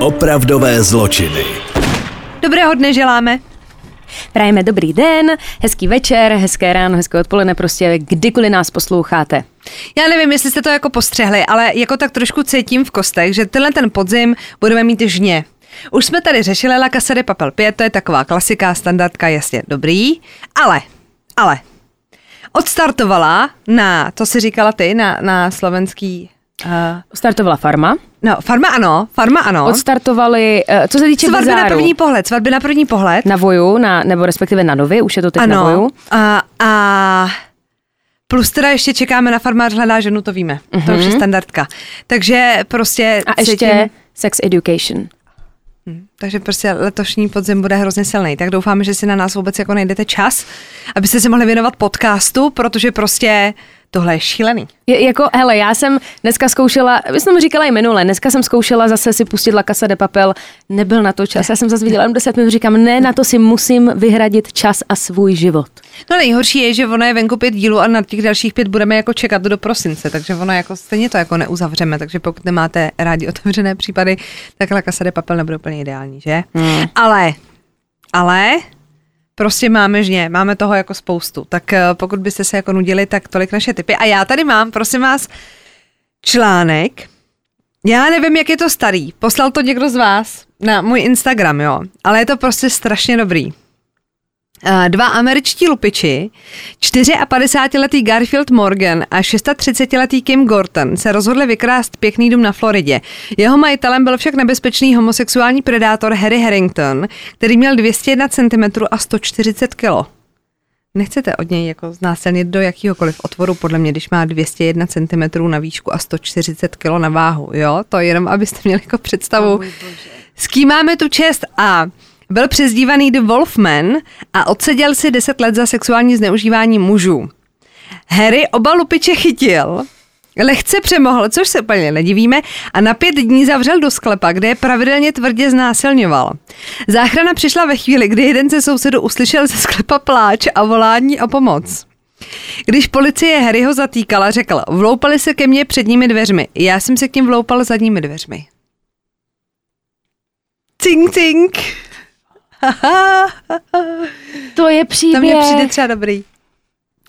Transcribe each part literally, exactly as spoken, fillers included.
Opravdové zločiny. Dobrého dne želáme. Prajeme dobrý den, hezký večer, hezké ráno, hezké odpoledne, prostě kdykoliv nás posloucháte. Já nevím, jestli jste to jako postřehli, ale jako tak trošku cítím v kostech, že tenhle ten podzim budeme mít žně. Už jsme tady řešili La Casa de Papel pět, to je taková klasika, standardka, jasně, dobrý, ale, ale, odstartovala na, to si říkala ty, na, na slovenský... Uh, startovala Farma. No, Farma ano, Farma ano. Odstartovali, uh, co se týče svatby bizáru. Svatby na první pohled, svatby na první pohled. Na Voju, na, nebo respektive na Novy, už je to teď ano, na Voju. A, a plus teda ještě čekáme na Farmář hledá ženu, to víme. Mm-hmm. To je vše standardka. Takže prostě... A ještě tím... Sex Education. Takže prostě letošní podzim bude hrozně silný. Tak doufáme, že si na nás vůbec jako najdete čas, abyste se mohli věnovat podcastu, protože prostě tohle je šílený. Je, jako, hele, já jsem dneska zkoušela, já jsem říkala i minule, dneska jsem zkoušela zase si pustit La Casa de Papel, nebyl na to čas. Já jsem zase viděla jenom deset minut, říkám, ne, na to si musím vyhradit čas a svůj život. No nejhorší je, že ono je venku pět dílů a na těch dalších pět budeme jako čekat do prosince, takže ono jako stejně to jako neuzavřeme, takže pokud nemáte rádi otevřené případy, tak La Casa de Papel nebude úplně ideální, že? Mm. Ale, ale... Prostě máme žně, máme toho jako spoustu. Tak pokud byste se jako nudili, tak tolik naše tipy. A já tady mám, prosím vás, článek. Já nevím, jak je to starý. Poslal to někdo z vás na můj Instagram, jo. Ale je to prostě strašně dobrý. Dva američtí lupiči, padesátičtyřletý Garfield Morgan a třicetišestiletý Kim Gorton se rozhodli vykrást pěkný dům na Floridě. Jeho majitelem byl však nebezpečný homosexuální predátor Harry Harrington, který měl dvě stě jedna centimetrů a sto čtyřicet kilogramů. Nechcete od něj jako znásilnit do jakýhokoliv otvoru, podle mě, když má dvě stě jedna centimetrů na výšku a sto čtyřicet kilogramů na váhu, jo? To jenom, abyste měli jako představu, s kým máme tu čest a... Byl přezdívaný The Wolfman a odseděl si deset let za sexuální zneužívání mužů. Harry oba lupiče chytil, lehce přemohl, což se úplně nedivíme, a na pět dní zavřel do sklepa, kde je pravidelně tvrdě znásilňoval. Záchrana přišla ve chvíli, kdy jeden ze sousedů uslyšel ze sklepa pláč a volání o pomoc. Když policie Harryho zatýkala, řekl, vloupali se ke mně předními dveřmi, já jsem se k ním vloupal zadními dveřmi. Cink, cink. To je příběh. To mě přijde třeba dobrý.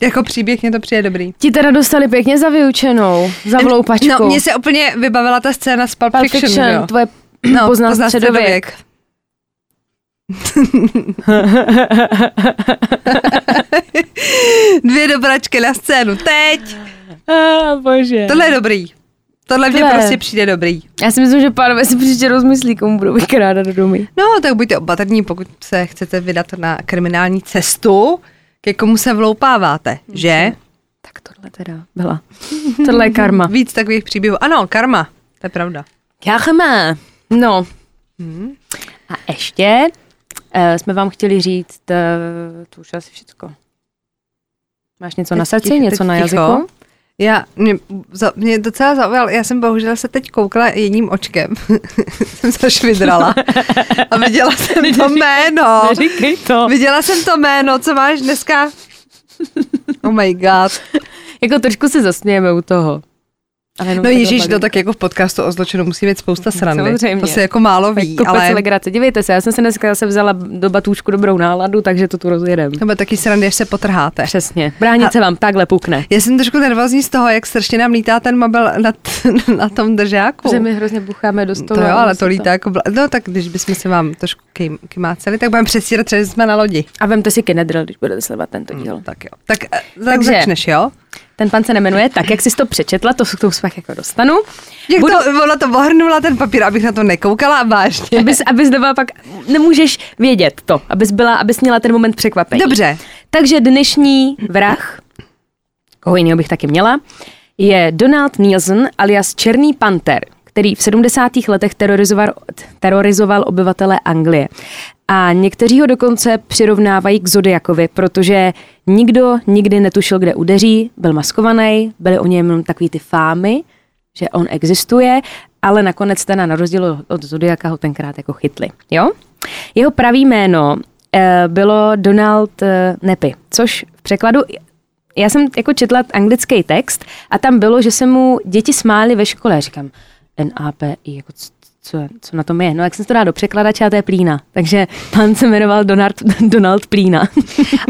Jako příběh mě to přijde dobrý. Ti teda dostali pěkně za vyučenou, za vloupačku. No, mě se úplně vybavila ta scéna z Pulp Fiction. Pulp Fiction, tvoje no, poznal středověk. Dvě dobračky na scénu, teď. Oh, bože. Tohle je dobrý. Tohle mě prostě přijde dobrý. Já si myslím, že pánové si příště rozmyslí, komu budou vykrádat do domy. No, tak buďte opatrní, pokud se chcete vydat na kriminální cestu, ke komu se vloupáváte, že? Tak tohle teda byla. Tohle je karma. Víc takových příběhů. Ano, karma, to je pravda. Karma. No. Hmm. A ještě uh, jsme vám chtěli říct, uh, to už asi všecko. Máš něco teď na srdci, ticho, něco na jazyku? Ticho. Já, mě, za, mě docela zaujal, já jsem bohužel se teď koukala jedním očkem, jsem se švidrala a viděla jsem neříkej, to jméno, neříkej to. Viděla jsem to jméno, co máš dneska, oh my god. Jako trošku se zasmějeme u toho. No ježiš, no tak jako v podcastu o zločinu musí být spousta srandy, samozřejmě. To se jako málo ví, tak ale... Legrace. Dívejte se, já jsem se dneska se vzala do batůčku dobrou náladu, takže to tu rozjedem. To bude taky srandy, až se potrháte. Přesně, bránice se vám takhle pukne. Já jsem trošku nervózní z toho, jak strašně nám lítá ten mobil na, t- na tom držáku. Že my hrozně bucháme do stolu. To jo, ale to lítá to. Jako... Bl- no tak když bychom se vám trošku kymáceli, tak budeme přestírat, že jsme na lodi. A vemte si Kinedril, když budete sledovat tento díl. Hmm, tak jo. Tak, tak začneš, jo? Ten pan se nejmenuje tak, jak jsi to přečetla, to k tomu se jako dostanu. Jak Budu... to, ona to ohrnula ten papír, abych na to nekoukala vážně. Abys, abys nebyla pak, nemůžeš vědět to, abys, byla, abys měla ten moment překvapení. Dobře. Takže dnešní vrah, koho jiného bych taky měla, je Donald Nielsen alias Černý panter, který v sedmdesátých letech terorizoval, terorizoval obyvatele Anglie. A někteří ho dokonce přirovnávají k Zodiakovi, protože nikdo nikdy netušil, kde udeří, byl maskovaný, byly o něm takový ty fámy, že on existuje, ale nakonec teda na rozdíl od Zodiaka ho tenkrát jako chytli. Jo? Jeho pravý jméno e, bylo Donald e, Neppy, což v překladu... Já jsem jako četla anglický text a tam bylo, že se mu děti smály ve škole. Říkám, N A P I, jako... co, co na tom je. No jak jsem to dá do překladače a to je Plína. Takže pan se jmenoval Donald, Donald Plína.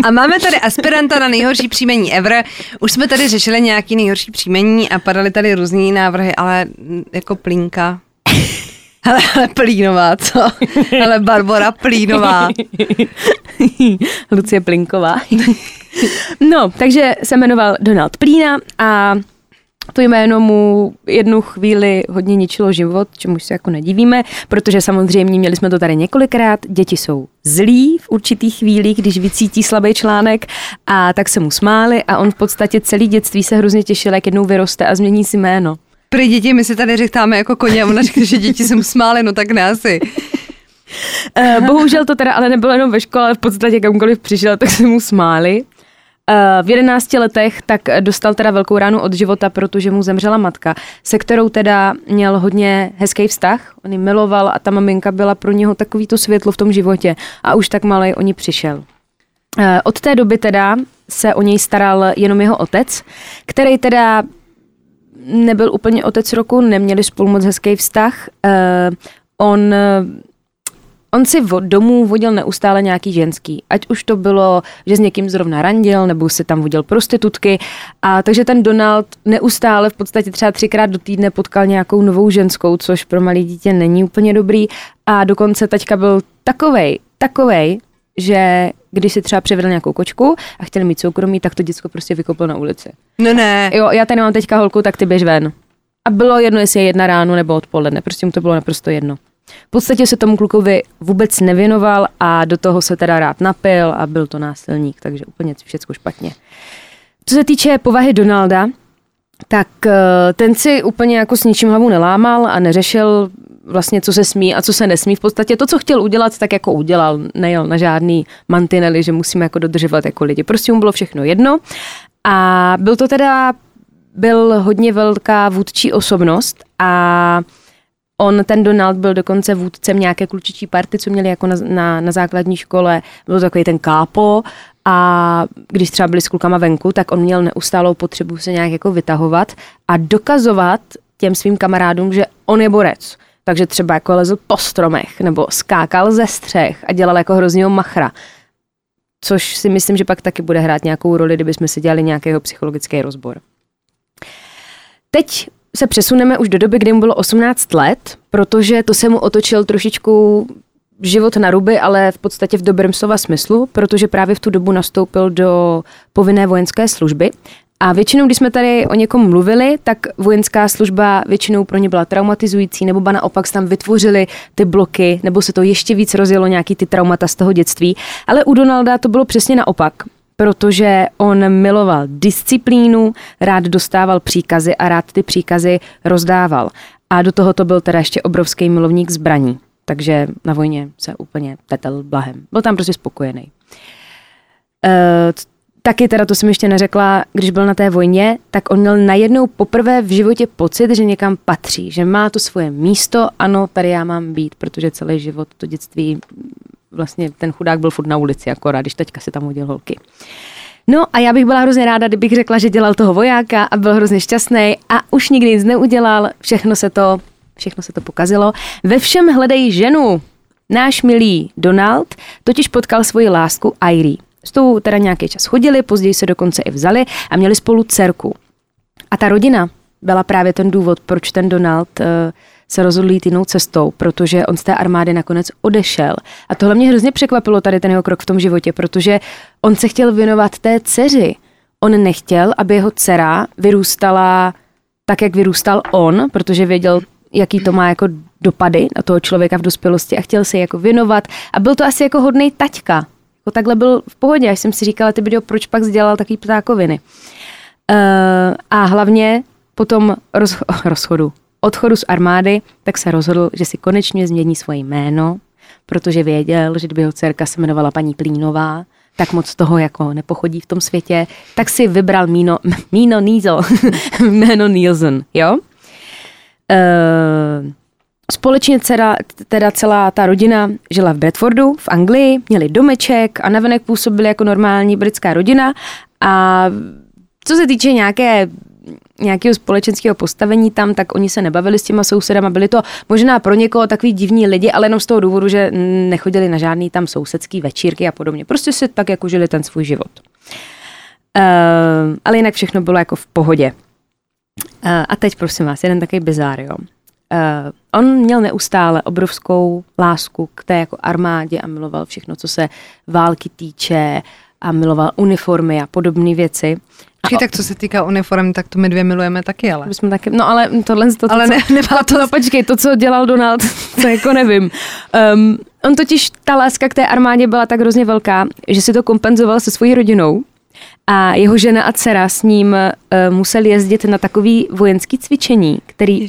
A máme tady aspiranta na nejhorší příjmení ever. Už jsme tady řešili nějaký nejhorší příjmení a padaly tady různý návrhy, ale jako Plínka. Hele, hele, Plínová, co? Hele, Barbora Plínová. Lucie Plínková. No, takže se jmenoval Donald Plína a to jméno mu jednu chvíli hodně ničilo život, čemu se jako nedivíme, protože samozřejmě měli jsme to tady několikrát, děti jsou zlí v určitých chvílích, když vycítí slabý článek a tak se mu smáli a on v podstatě celý dětství se hrozně těšil, jak jednou vyroste a změní si jméno. Prý děti, my se tady řechtáme jako koně a ona říká, že děti se mu smály, no tak ne asi. Bohužel to teda ale nebylo jenom ve škole, ale v podstatě kamkoliv přišel, tak se mu smáli. V jedenácti letech tak dostal teda velkou ránu od života, protože mu zemřela matka, se kterou teda měl hodně hezký vztah. On ji miloval a ta maminka byla pro něho takový to světlo v tom životě a už tak malej o ní přišel. Od té doby teda se o něj staral jenom jeho otec, který teda nebyl úplně otec roku, neměli spolu moc hezký vztah. On... On si domů vodil neustále nějaký ženský, ať už to bylo, že s někým zrovna randil, nebo si tam vodil prostitutky. A takže ten Donald neustále v podstatě třeba třikrát do týdne potkal nějakou novou ženskou, což pro malé dítě není úplně dobrý. A dokonce taťka byl takovej, takovej, že když si třeba přivedl nějakou kočku a chtěl mít soukromí, tak to děcko prostě vykopl na ulici. No ne. Jo, já tady mám teďka holku, tak ty běž ven. A bylo jedno, jestli je jedna ráno nebo odpoledne, prostě mu to bylo naprosto jedno. V podstatě se tomu klukovi vůbec nevěnoval a do toho se teda rád napil a byl to násilník, takže úplně všechno špatně. Co se týče povahy Donalda, tak ten si úplně jako s ničím hlavu nelámal a neřešil vlastně, co se smí a co se nesmí. V podstatě to, co chtěl udělat, tak jako udělal, nejel na žádný mantinely, že musíme jako dodržovat jako lidi. Prostě mu bylo všechno jedno a byl to teda, byl hodně velká vůdčí osobnost a on, ten Donald, byl dokonce vůdcem nějaké klučičí party, co měli jako na, na, na základní škole. Byl takový ten kápo a když třeba byli s klukama venku, tak on měl neustálou potřebu se nějak jako vytahovat a dokazovat těm svým kamarádům, že on je borec. Takže třeba jako lezl po stromech nebo skákal ze střech a dělal jako hroznýho machra. Což si myslím, že pak taky bude hrát nějakou roli, kdybychom si dělali nějakého psychologický rozbor. Teď se přesuneme už do doby, kdy mu bylo osmnáct let, protože to se mu otočil trošičku život na ruby, ale v podstatě v dobrém slova smyslu, protože právě v tu dobu nastoupil do povinné vojenské služby. A většinou, když jsme tady o někom mluvili, tak vojenská služba většinou pro ně byla traumatizující, nebo ba naopak se tam vytvořily ty bloky, nebo se to ještě víc rozjelo nějaký ty traumata z toho dětství. Ale u Donalda to bylo přesně naopak. Protože on miloval disciplínu, rád dostával příkazy a rád ty příkazy rozdával. A do toho to byl teda ještě obrovský milovník zbraní. Takže na vojně se úplně tetel blahem. Byl tam prostě spokojený. E, taky teda, to jsem ještě neřekla, když byl na té vojně, tak on měl najednou poprvé v životě pocit, že někam patří, že má to svoje místo, ano, tady já mám být, protože celý život to dětství... Vlastně ten chudák byl furt na ulici, akorát, když teďka se tam hodil holky. No a já bych byla hrozně ráda, kdybych řekla, že dělal toho vojáka a byl hrozně šťastný a už nikdy nic neudělal, všechno se to, všechno se to pokazilo. Ve všem hledej ženu. Náš milý Donald totiž potkal svoji lásku Airy. S tou teda nějaký čas chodili, později se dokonce i vzali a měli spolu dcerku. A ta rodina byla právě ten důvod, proč ten Donald... Uh, se rozhodl jít jinou cestou, protože on z té armády nakonec odešel. A tohle mě hrozně překvapilo, tady ten jeho krok v tom životě, protože on se chtěl věnovat té dceři. On nechtěl, aby jeho dcera vyrůstala tak, jak vyrůstal on, protože věděl, jaký to má jako dopady na toho člověka v dospělosti a chtěl se jako věnovat. A byl to asi jako hodnej taťka. Jako takhle byl v pohodě, až jsem si říkala, ty video, proč pak dělal takový ptákoviny. Uh, a hlavně potom rozho- rozchodu. odchodu z armády, tak se rozhodl, že si konečně změní svoje jméno, protože věděl, že kdyby jeho dcerka se jmenovala paní Plínová, tak moc toho jako nepochodí v tom světě, tak si vybral míno, míno Nízo, jméno Nielsen, jo? E, společně teda, teda celá ta rodina žila v Bradfordu, v Anglii, měli domeček a navenek působili jako normální britská rodina a co se týče nějaké nějakého společenského postavení tam, tak oni se nebavili s těma sousedama. Byli to možná pro někoho takový divní lidi, ale jenom z toho důvodu, že nechodili na žádný tam sousedský večírky a podobně. Prostě si tak jako žili ten svůj život. Uh, ale jinak všechno bylo jako v pohodě. Uh, a teď prosím vás, jeden takový bizár, jo. Uh, on měl neustále obrovskou lásku k té jako armádě a miloval všechno, co se války týče, a miloval uniformy a podobné věci. Počkej, tak co se týká uniform, tak to my dvě milujeme taky, ale. Jsme taky, no ale tohle, to, to, ale ne, co, nemá to, no, počkej, to, co dělal Donald, to jako nevím. Um, on totiž, ta láska k té armádě byla tak hrozně velká, že si to kompenzoval se svojí rodinou a jeho žena a dcera s ním uh, museli jezdit na takový vojenský cvičení, který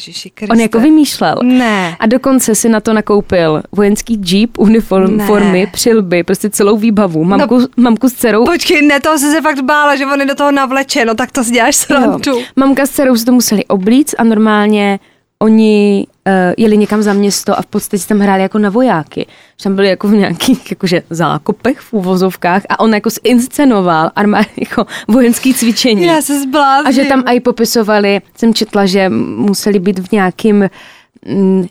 on jako vymýšlel. Ne. A dokonce si na to nakoupil vojenský džíp, uniform, ne. formy, přilby, prostě celou výbavu, mamku, no, mamku s dcerou. Počkej, ne, toho jsi se fakt bála, že on je do toho navleče, no tak to si děláš srandu. Jo. Mamka s dcerou se to museli oblíct a normálně oni uh, jeli někam za město a v podstatě tam hráli jako na vojáky. Tam byli jako v nějakých jakože zákopech v uvozovkách a on jako zinscenoval armád, jako vojenský cvičení. Já se zblázním. A že tam aj popisovali, jsem četla, že museli být v nějakým,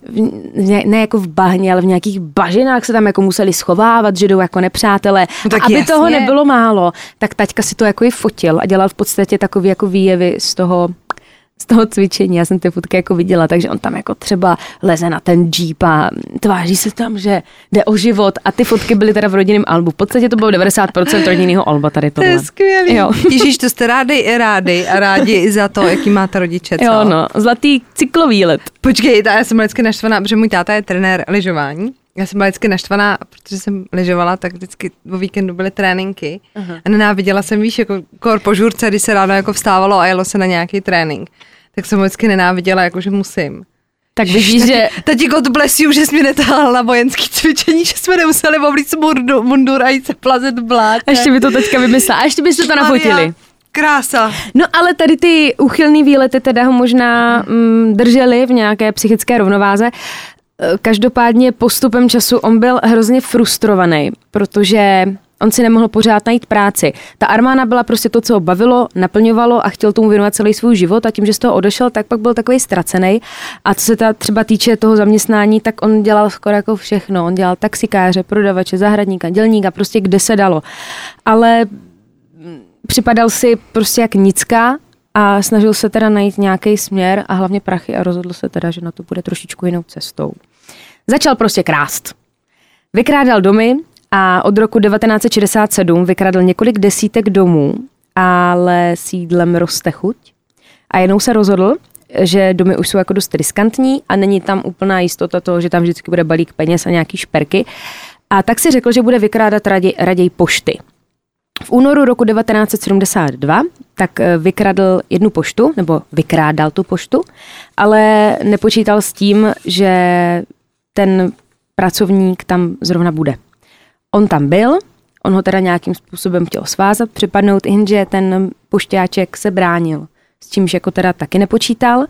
v, ne jako v bahně, ale v nějakých bažinách se tam jako museli schovávat, že jdou jako nepřátelé. No, aby jasně. Toho nebylo málo, tak taťka si to jako i fotil a dělal v podstatě takový jako výjevy z toho z toho cvičení, já jsem ty fotky jako viděla, takže on tam jako třeba leze na ten džíp a tváří se tam, že jde o život a ty fotky byly teda v rodinném albu. V podstatě to bylo devadesát procent rodinného alba tady tohle. To je skvělý. Jo. Ježíš, to jste rádi i rádi a rádi i za to, jaký máte rodiče. Co? Jo no, zlatý cyklový let. Počkej, já jsem vždycky naštvaná, protože můj táta je trenér lyžování. Já jsem byla vždycky naštvaná, protože jsem lyžovala, tak vždycky o víkendu byly tréninky. Aha. A nenáviděla jsem, víš, jako kor po žurce, když se ráno jako vstávalo a jelo se na nějaký trénink. Tak jsem vždycky nenáviděla, jakože musím. Tak vidíš, že... Tati, God bless you, že jsi mě netáhl na vojenský cvičení, že jsme nemuseli oblíct mundur a jít se plazet bláte. A ještě by to teďka vymyslela, a ještě byste to nafotili. Krása. No ale tady ty úchylný výlety teda ho možná mm, drželi v nějaké psychické rovnováze. Každopádně postupem času on byl hrozně frustrovaný, protože on si nemohl pořád najít práci. Ta armáda byla prostě to, co ho bavilo, naplňovalo a chtěl tomu věnovat celý svůj život a tím, že z toho odešel, tak pak byl takový ztracený. A co se ta třeba týče toho zaměstnání, tak on dělal skoro jako všechno. On dělal taxikáře, prodavače, zahradníka, dělníka, prostě kde se dalo. Ale připadal si prostě jak nicka a snažil se teda najít nějaký směr a hlavně prachy a rozhodl se teda, že na to bude trošičku jinou cestou. Začal prostě krást. Vykrádal domy a od roku devatenáct set šedesát sedm vykrádl několik desítek domů, ale s jídlem roste chuť. A jednou se rozhodl, že domy už jsou jako dost riskantní a není tam úplná jistota toho, že tam vždycky bude balík peněz a nějaký šperky. A tak si řekl, že bude vykrádat raději, raději pošty. V únoru roku devatenáct set sedmdesát dva tak vykradl jednu poštu, nebo vykrádal tu poštu, ale nepočítal s tím, že ten pracovník tam zrovna bude. On tam byl, on ho teda nějakým způsobem chtěl svázat, připadnout, jenže ten pošťáček se bránil, s čímž jako teda taky nepočítal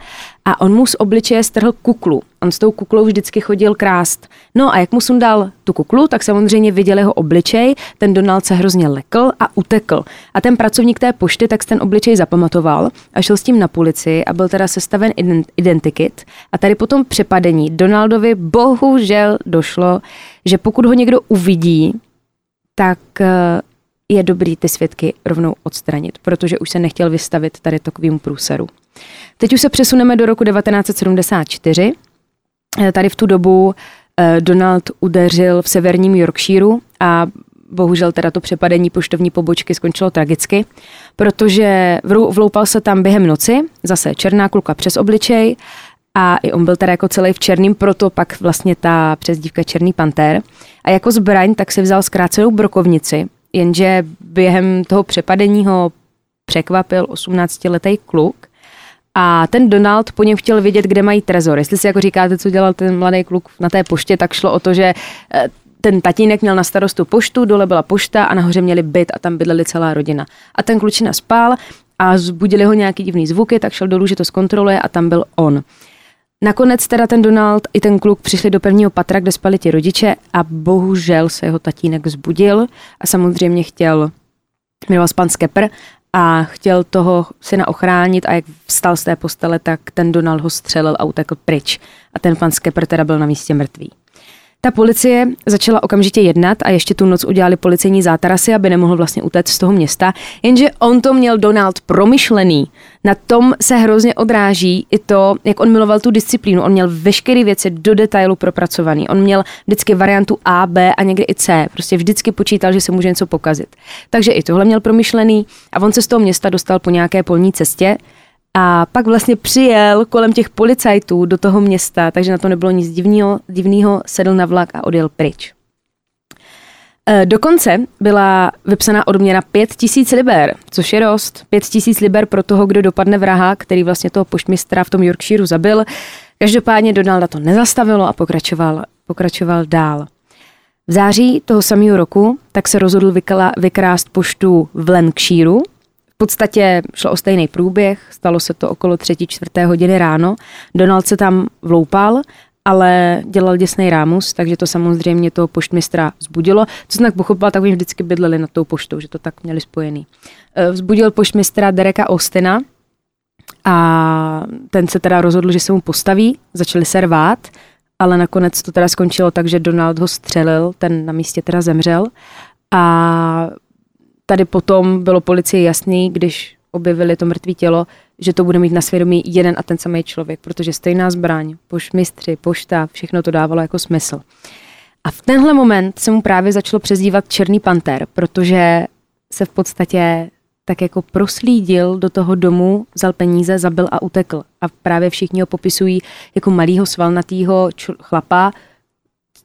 a on mu z obličeje strhl kuklu. On s tou kuklou vždycky chodil krást. No a jak mu sundal tu kuklu, tak samozřejmě viděl jeho obličej, ten Donald se hrozně lekl a utekl. A ten pracovník té pošty tak ten obličej zapamatoval a šel s tím na policii a byl teda sestaven identikit. A tady po tom přepadení Donaldovi bohužel došlo, že pokud ho někdo uvidí, tak je dobrý ty svědky rovnou odstranit, protože už se nechtěl vystavit tady takovým průseru. Teď už se přesuneme do roku devatenáct set sedmdesát čtyři. Tady v tu dobu Donald udeřil v severním Yorkshireu a bohužel teda to přepadení poštovní pobočky skončilo tragicky, protože vloupal se tam během noci, zase černá kulka přes obličej a i on byl teda jako celý v černým, proto pak vlastně ta přezdívka Černý pantér. A jako zbraň tak si vzal zkrácenou brokovnici, jenže během toho přepadení ho překvapil osmnáctiletý kluk a ten Donald po něm chtěl vědět, kde mají trezor. Jestli si jako říkáte, co dělal ten mladý kluk na té poště, tak šlo o to, že ten tatínek měl na starostu poštu, dole byla pošta a nahoře měli byt a tam bydleli celá rodina. A ten klučina spál a zbudili ho nějaký divný zvuky, tak šel dolů, že to zkontroluje a tam byl on. Nakonec teda ten Donald i ten kluk přišli do prvního patra, kde spali ti rodiče a bohužel se jeho tatínek zbudil a samozřejmě chtěl, jmenoval se pan Skepper a chtěl toho syna ochránit, a jak vstal z té postele, tak ten Donald ho střelil a utekl pryč. A ten pan Skepper teda byl na místě mrtvý. Ta policie začala okamžitě jednat a ještě tu noc udělali policejní zátarasy, aby nemohl vlastně utéct z toho města, jenže on to měl Donald promyšlený. Na tom se hrozně odráží i to, jak on miloval tu disciplínu. On měl veškeré věci do detailu propracovaný. On měl vždycky variantu A, B a někdy i C. Prostě vždycky počítal, že se může něco pokazit. Takže i tohle měl promyšlený a on se z toho města dostal po nějaké polní cestě. A pak vlastně přijel kolem těch policajtů do toho města, takže na to nebylo nic divnýho, divnýho sedl na vlak a odjel pryč. E, dokonce byla vypsaná odměna pět tisíc liber, což je dost. pět tisíc liber pro toho, kdo dopadne vraha, který vlastně toho poštmistra v tom Yorkshireu zabil. Každopádně Donalda to nezastavilo a pokračoval, pokračoval dál. V září toho samého roku tak se rozhodl vykla, vykrást poštu v Lancashireu. V podstatě šlo o stejný průběh, stalo se to okolo třetí, čtvrté hodiny ráno. Donald se tam vloupal, ale dělal děsnej rámus, takže to samozřejmě toho poštmistra vzbudilo. Co jsem tak pochopila, tak oni vždycky bydleli nad tou poštou, že to tak měli spojený. Vzbudil poštmistra Dereka Austina a ten se teda rozhodl, že se mu postaví, začali se rvát, ale nakonec to teda skončilo tak, že Donald ho střelil, ten na místě teda zemřel a... Tady potom bylo policii jasný, když objevili to mrtvé tělo, že to bude mít na svědomí jeden a ten samý člověk, protože stejná zbraň, poštmistři, pošta, všechno to dávalo jako smysl. A v tenhle moment se mu právě začalo přezdívat Černý panter, protože se v podstatě tak jako proslídil do toho domu, vzal peníze, zabil a utekl. A právě všichni ho popisují jako malýho svalnatýho čl- chlapa,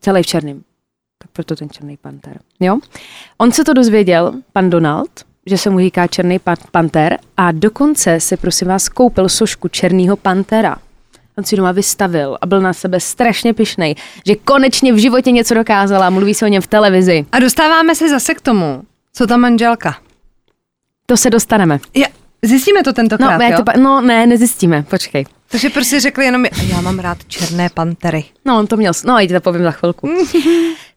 celý v černém. Proto ten Černý panter. Jo? On se to dozvěděl, pan Donald, že se mu říká Černý panter a dokonce si, prosím vás, koupil sošku Černého pantera. On si doma vystavil a byl na sebe strašně pyšnej, že konečně v životě něco dokázala, mluví se o něm v televizi. A dostáváme se zase k tomu, co ta manželka. To se dostaneme. Ja, zjistíme to tentokrát, no, jo? To pa- no ne, nezjistíme, počkej. Takže prostě řekli jenom, já mám rád černé pantery. No, on to měl, no a to povím za chvilku.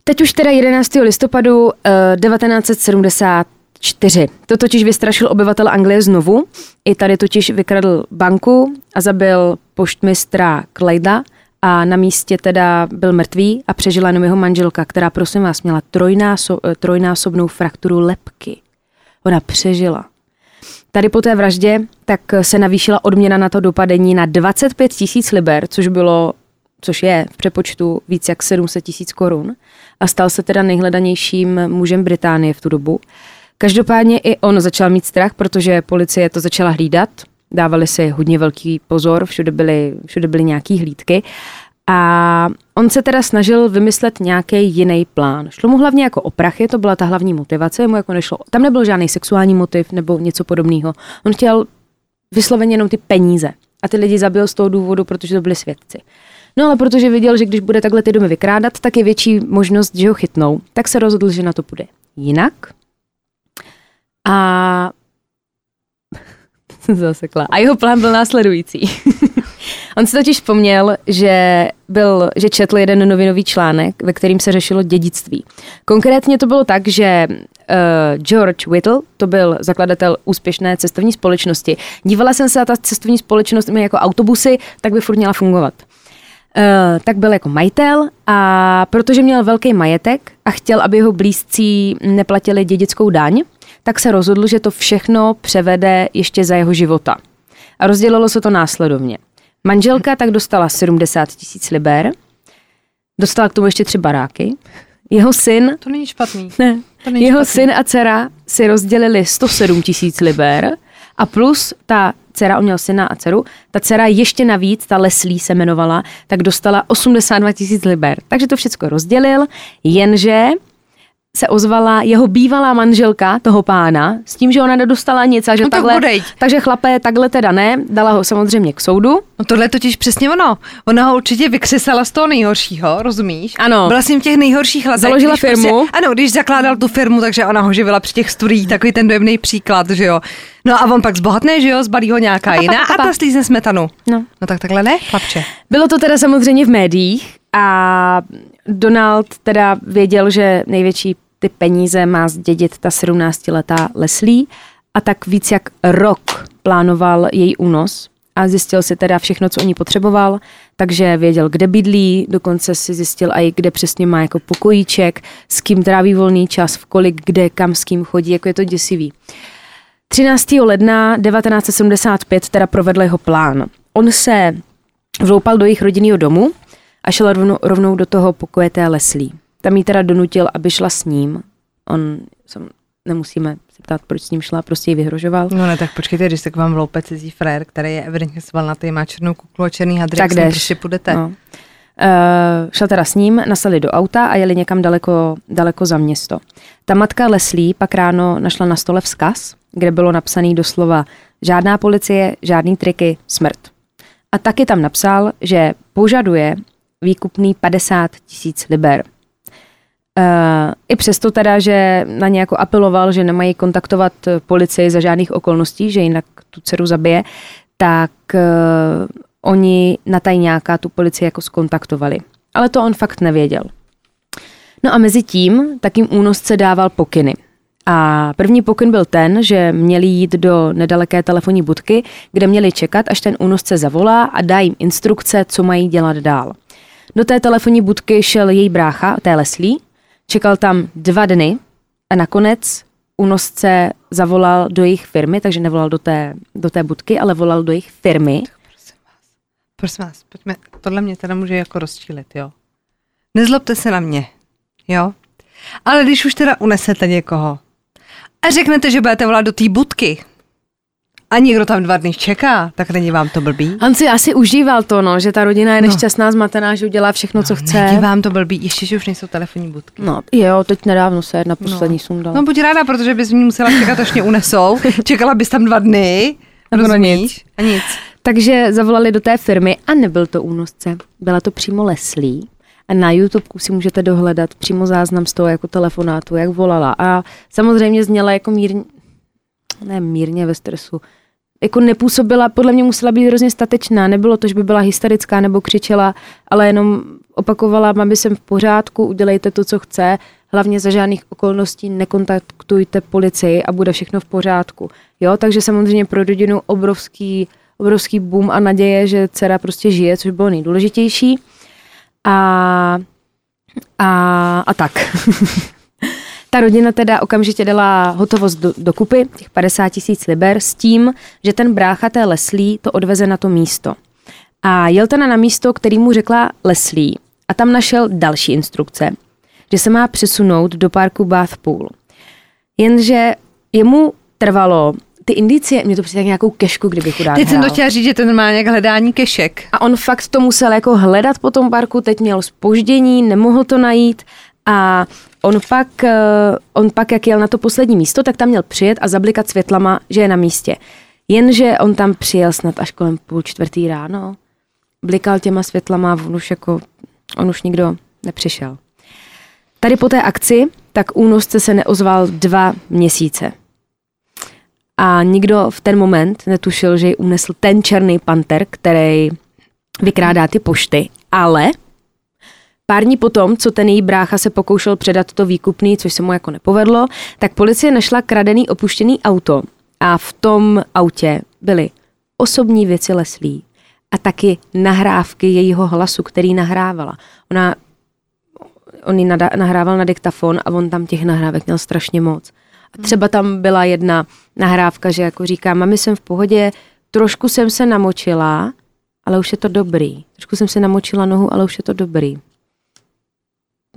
Teď už teda jedenáctého listopadu uh, devatenáct set sedmdesát čtyři. To totiž vystrašil obyvatel Anglie znovu. I tady totiž vykradl banku a zabil poštmistra Clyda a na místě teda byl mrtvý a přežila jenom jeho manželka, která, prosím vás, měla trojnásob, trojnásobnou frakturu lebky. Ona přežila. Tady po té vraždě tak se navýšila odměna na to dopadení na dvacet pět tisíc liber, což bylo, což je v přepočtu víc jak sedm set tisíc korun a stal se teda nejhledanějším mužem Británie v tu dobu. Každopádně i on začal mít strach, protože policie to začala hlídat, dávali si hodně velký pozor, všude byly, všude byly nějaký hlídky a on se teda snažil vymyslet nějaký jiný plán. Šlo mu hlavně jako o prachy, to byla ta hlavní motivace, mu jako nešlo, tam nebyl žádný sexuální motiv nebo něco podobného. On chtěl vysloveně jenom ty peníze a ty lidi zabil z toho důvodu, protože to byli svědci. No ale protože viděl, že když bude takhle ty domy vykrádat, tak je větší možnost, že ho chytnou, tak se rozhodl, že na to půjde jinak. A zasekla. A jeho plán byl následující. On si totiž vzpomněl, že, byl, že četl jeden novinový článek, ve kterým se řešilo dědictví. Konkrétně to bylo tak, že George Whittle, to byl zakladatel úspěšné cestovní společnosti. Dívala jsem se na ta cestovní společnost jako autobusy, tak by furt měla fungovat. Uh, tak byl jako majitel a protože měl velký majetek a chtěl, aby jeho blízcí neplatili dědickou daň, tak se rozhodl, že to všechno převede ještě za jeho života. A rozdělilo se to následovně. Manželka tak dostala sedmdesát tisíc liber, dostala k tomu ještě tři baráky. Jeho syn... To není špatný. Ne, to není jeho špatný. Syn a dcera si rozdělili sto sedm tisíc liber a plus ta dcera, on měl syna a dceru, ta dcera ještě navíc, ta Leslie se jmenovala, tak dostala osmdesát dva tisíc liber. Takže to všechno rozdělil, jenže se ozvala jeho bývalá manželka toho pána s tím, že ona nedostala nic a že no takhle, tak takže chlapé takhle teda ne, dala ho samozřejmě k soudu. No tohle totiž přesně ono. Ona ho určitě vykřesala z toho nejhoršího, rozumíš? Ano. Byla s ním těch nejhorších hladek. Založila firmu. Prostě, ano, když zakládal tu firmu, takže ona ho živila při těch studiích, takový ten dojemný příklad, že jo. No a on pak zbohatne, že jo, zbalí ho nějaká a jiná pa, pa, pa, pa. a ta slízne smetanu. No. no tak takhle ne, chlapče. Bylo to teda samozřejmě v médiích a Donald teda věděl, že největší ty peníze má zdědit ta sedmnáctiletá Leslie a tak víc jak rok plánoval její únos a zjistil si teda všechno, co o ní potřeboval, takže věděl, kde bydlí, dokonce si zjistil i kde přesně má jako pokojíček, s kým tráví volný čas, v kolik, kde, kam, s kým chodí, jako je to děsivý. třináctého ledna devatenáct set sedmdesát pět teda provedl jeho plán. On se vloupal do jejich rodinného domu a šel rovnou, rovnou do toho pokoje té Leslie. Tam jí teda donutil, aby šla s ním. On, sam, nemusíme se ptát, proč s ním šla, prostě ji vyhrožoval. No ne, tak počkejte, když se k vám vloupe cizí frér, který je evidentně svalnatý, má černou kuklu a černý hadry, tak jdeš, prostě půjdete. No. Uh, šla teda s ním, nasedli do auta a jeli někam daleko, daleko za město. Ta matka Leslie pak ráno našla na stole vzkaz, kde bylo napsaný doslova žádná policie, žádný triky, smrt. A taky tam napsal, že požaduje výkupný padesát tisíc liber. Uh, I přesto teda, že na ně jako apeloval, že nemají kontaktovat policii za žádných okolností, že jinak tu dceru zabije, tak uh, oni na tajňáka tu policii jako skontaktovali. Ale to on fakt nevěděl. No a mezi tím takým únosce dával pokyny. A první pokyn byl ten, že měli jít do nedaleké telefonní budky, kde měli čekat, až ten únosce zavolá a dá jim instrukce, co mají dělat dál. Do té telefonní budky šel její brácha, té Leslie, čekal tam dva dny a nakonec únosce zavolal do jejich firmy, takže nevolal do té, do té budky, ale volal do jejich firmy. Prosím vás, prosím vás, pojďme, tohle mě teda může jako rozčílit, jo. Nezlobte se na mě, jo. Ale když už teda unesete někoho a řeknete, že budete volat do té budky a někdo tam dva dny čeká, tak není vám to blbý? Hanci, asi užíval to, no, že ta rodina je nešťastná, zmatená, že udělá všechno, no, co chce. Není vám to blbý, ještě, že už nejsou telefonní budky. No, jo, teď nedávno se jedna poslední no. sundala. No, buď ráda, protože bys mě musela čekat, až mě unesou, čekala bys tam dva dny, rozumíš? A nic. Takže zavolali do té firmy a nebyl to únosce, byla to přímo Leslie. A na YouTubeku si můžete dohledat přímo záznam z toho jako telefonátu, jak volala. A samozřejmě zněla jako mírně, ne mírně ve stresu, jako nepůsobila, podle mě musela být hrozně statečná, nebylo to, že by byla hysterická nebo křičela, ale jenom opakovala, mami, jsem v pořádku, udělejte to, co chce, hlavně za žádných okolností nekontaktujte policii a bude všechno v pořádku. Jo, takže samozřejmě pro rodinu obrovský, obrovský boom a naděje, že dcera prostě žije, což bylo nejdůležitější. A, a, a tak. Ta rodina teda okamžitě dala hotovost do, do kupy, těch padesát tisíc liber, s tím, že ten brácha té Leslie to odveze na to místo. A jel teda na místo, který mu řekla Leslie. A tam našel další instrukce, že se má přesunout do parku Bathpool. Jenže jemu trvalo... Ty indicie, mě to přijde jak nějakou kešku, kdyby chudák hrál. Teď jsem to chtěla říct, že to má nějak hledání kešek. A on fakt to musel jako hledat po tom parku, teď měl zpoždění, nemohl to najít a on pak, on pak, jak jel na to poslední místo, tak tam měl přijet a zablikat světlama, že je na místě. Jenže on tam přijel snad až kolem půl čtvrtý ráno, blikal těma světlama a on už jako, on už nikdo nepřišel. Tady po té akci, tak únosce se neozval dva měsíce. A nikdo v ten moment netušil, že ji unesl ten černý panter, který vykrádá ty pošty. Ale pár dní potom, co ten její brácha se pokoušel předat to výkupný, což se mu jako nepovedlo, tak policie našla kradený opuštěný auto. A v tom autě byly osobní věci Leslie a taky nahrávky jejího hlasu, který nahrávala. Ona, on ji nahrával na diktafon a on tam těch nahrávek měl strašně moc. A třeba tam byla jedna nahrávka, že jako říká, mami, jsem v pohodě, trošku jsem se namočila, ale už je to dobrý. Trošku jsem se namočila nohu, ale už je to dobrý.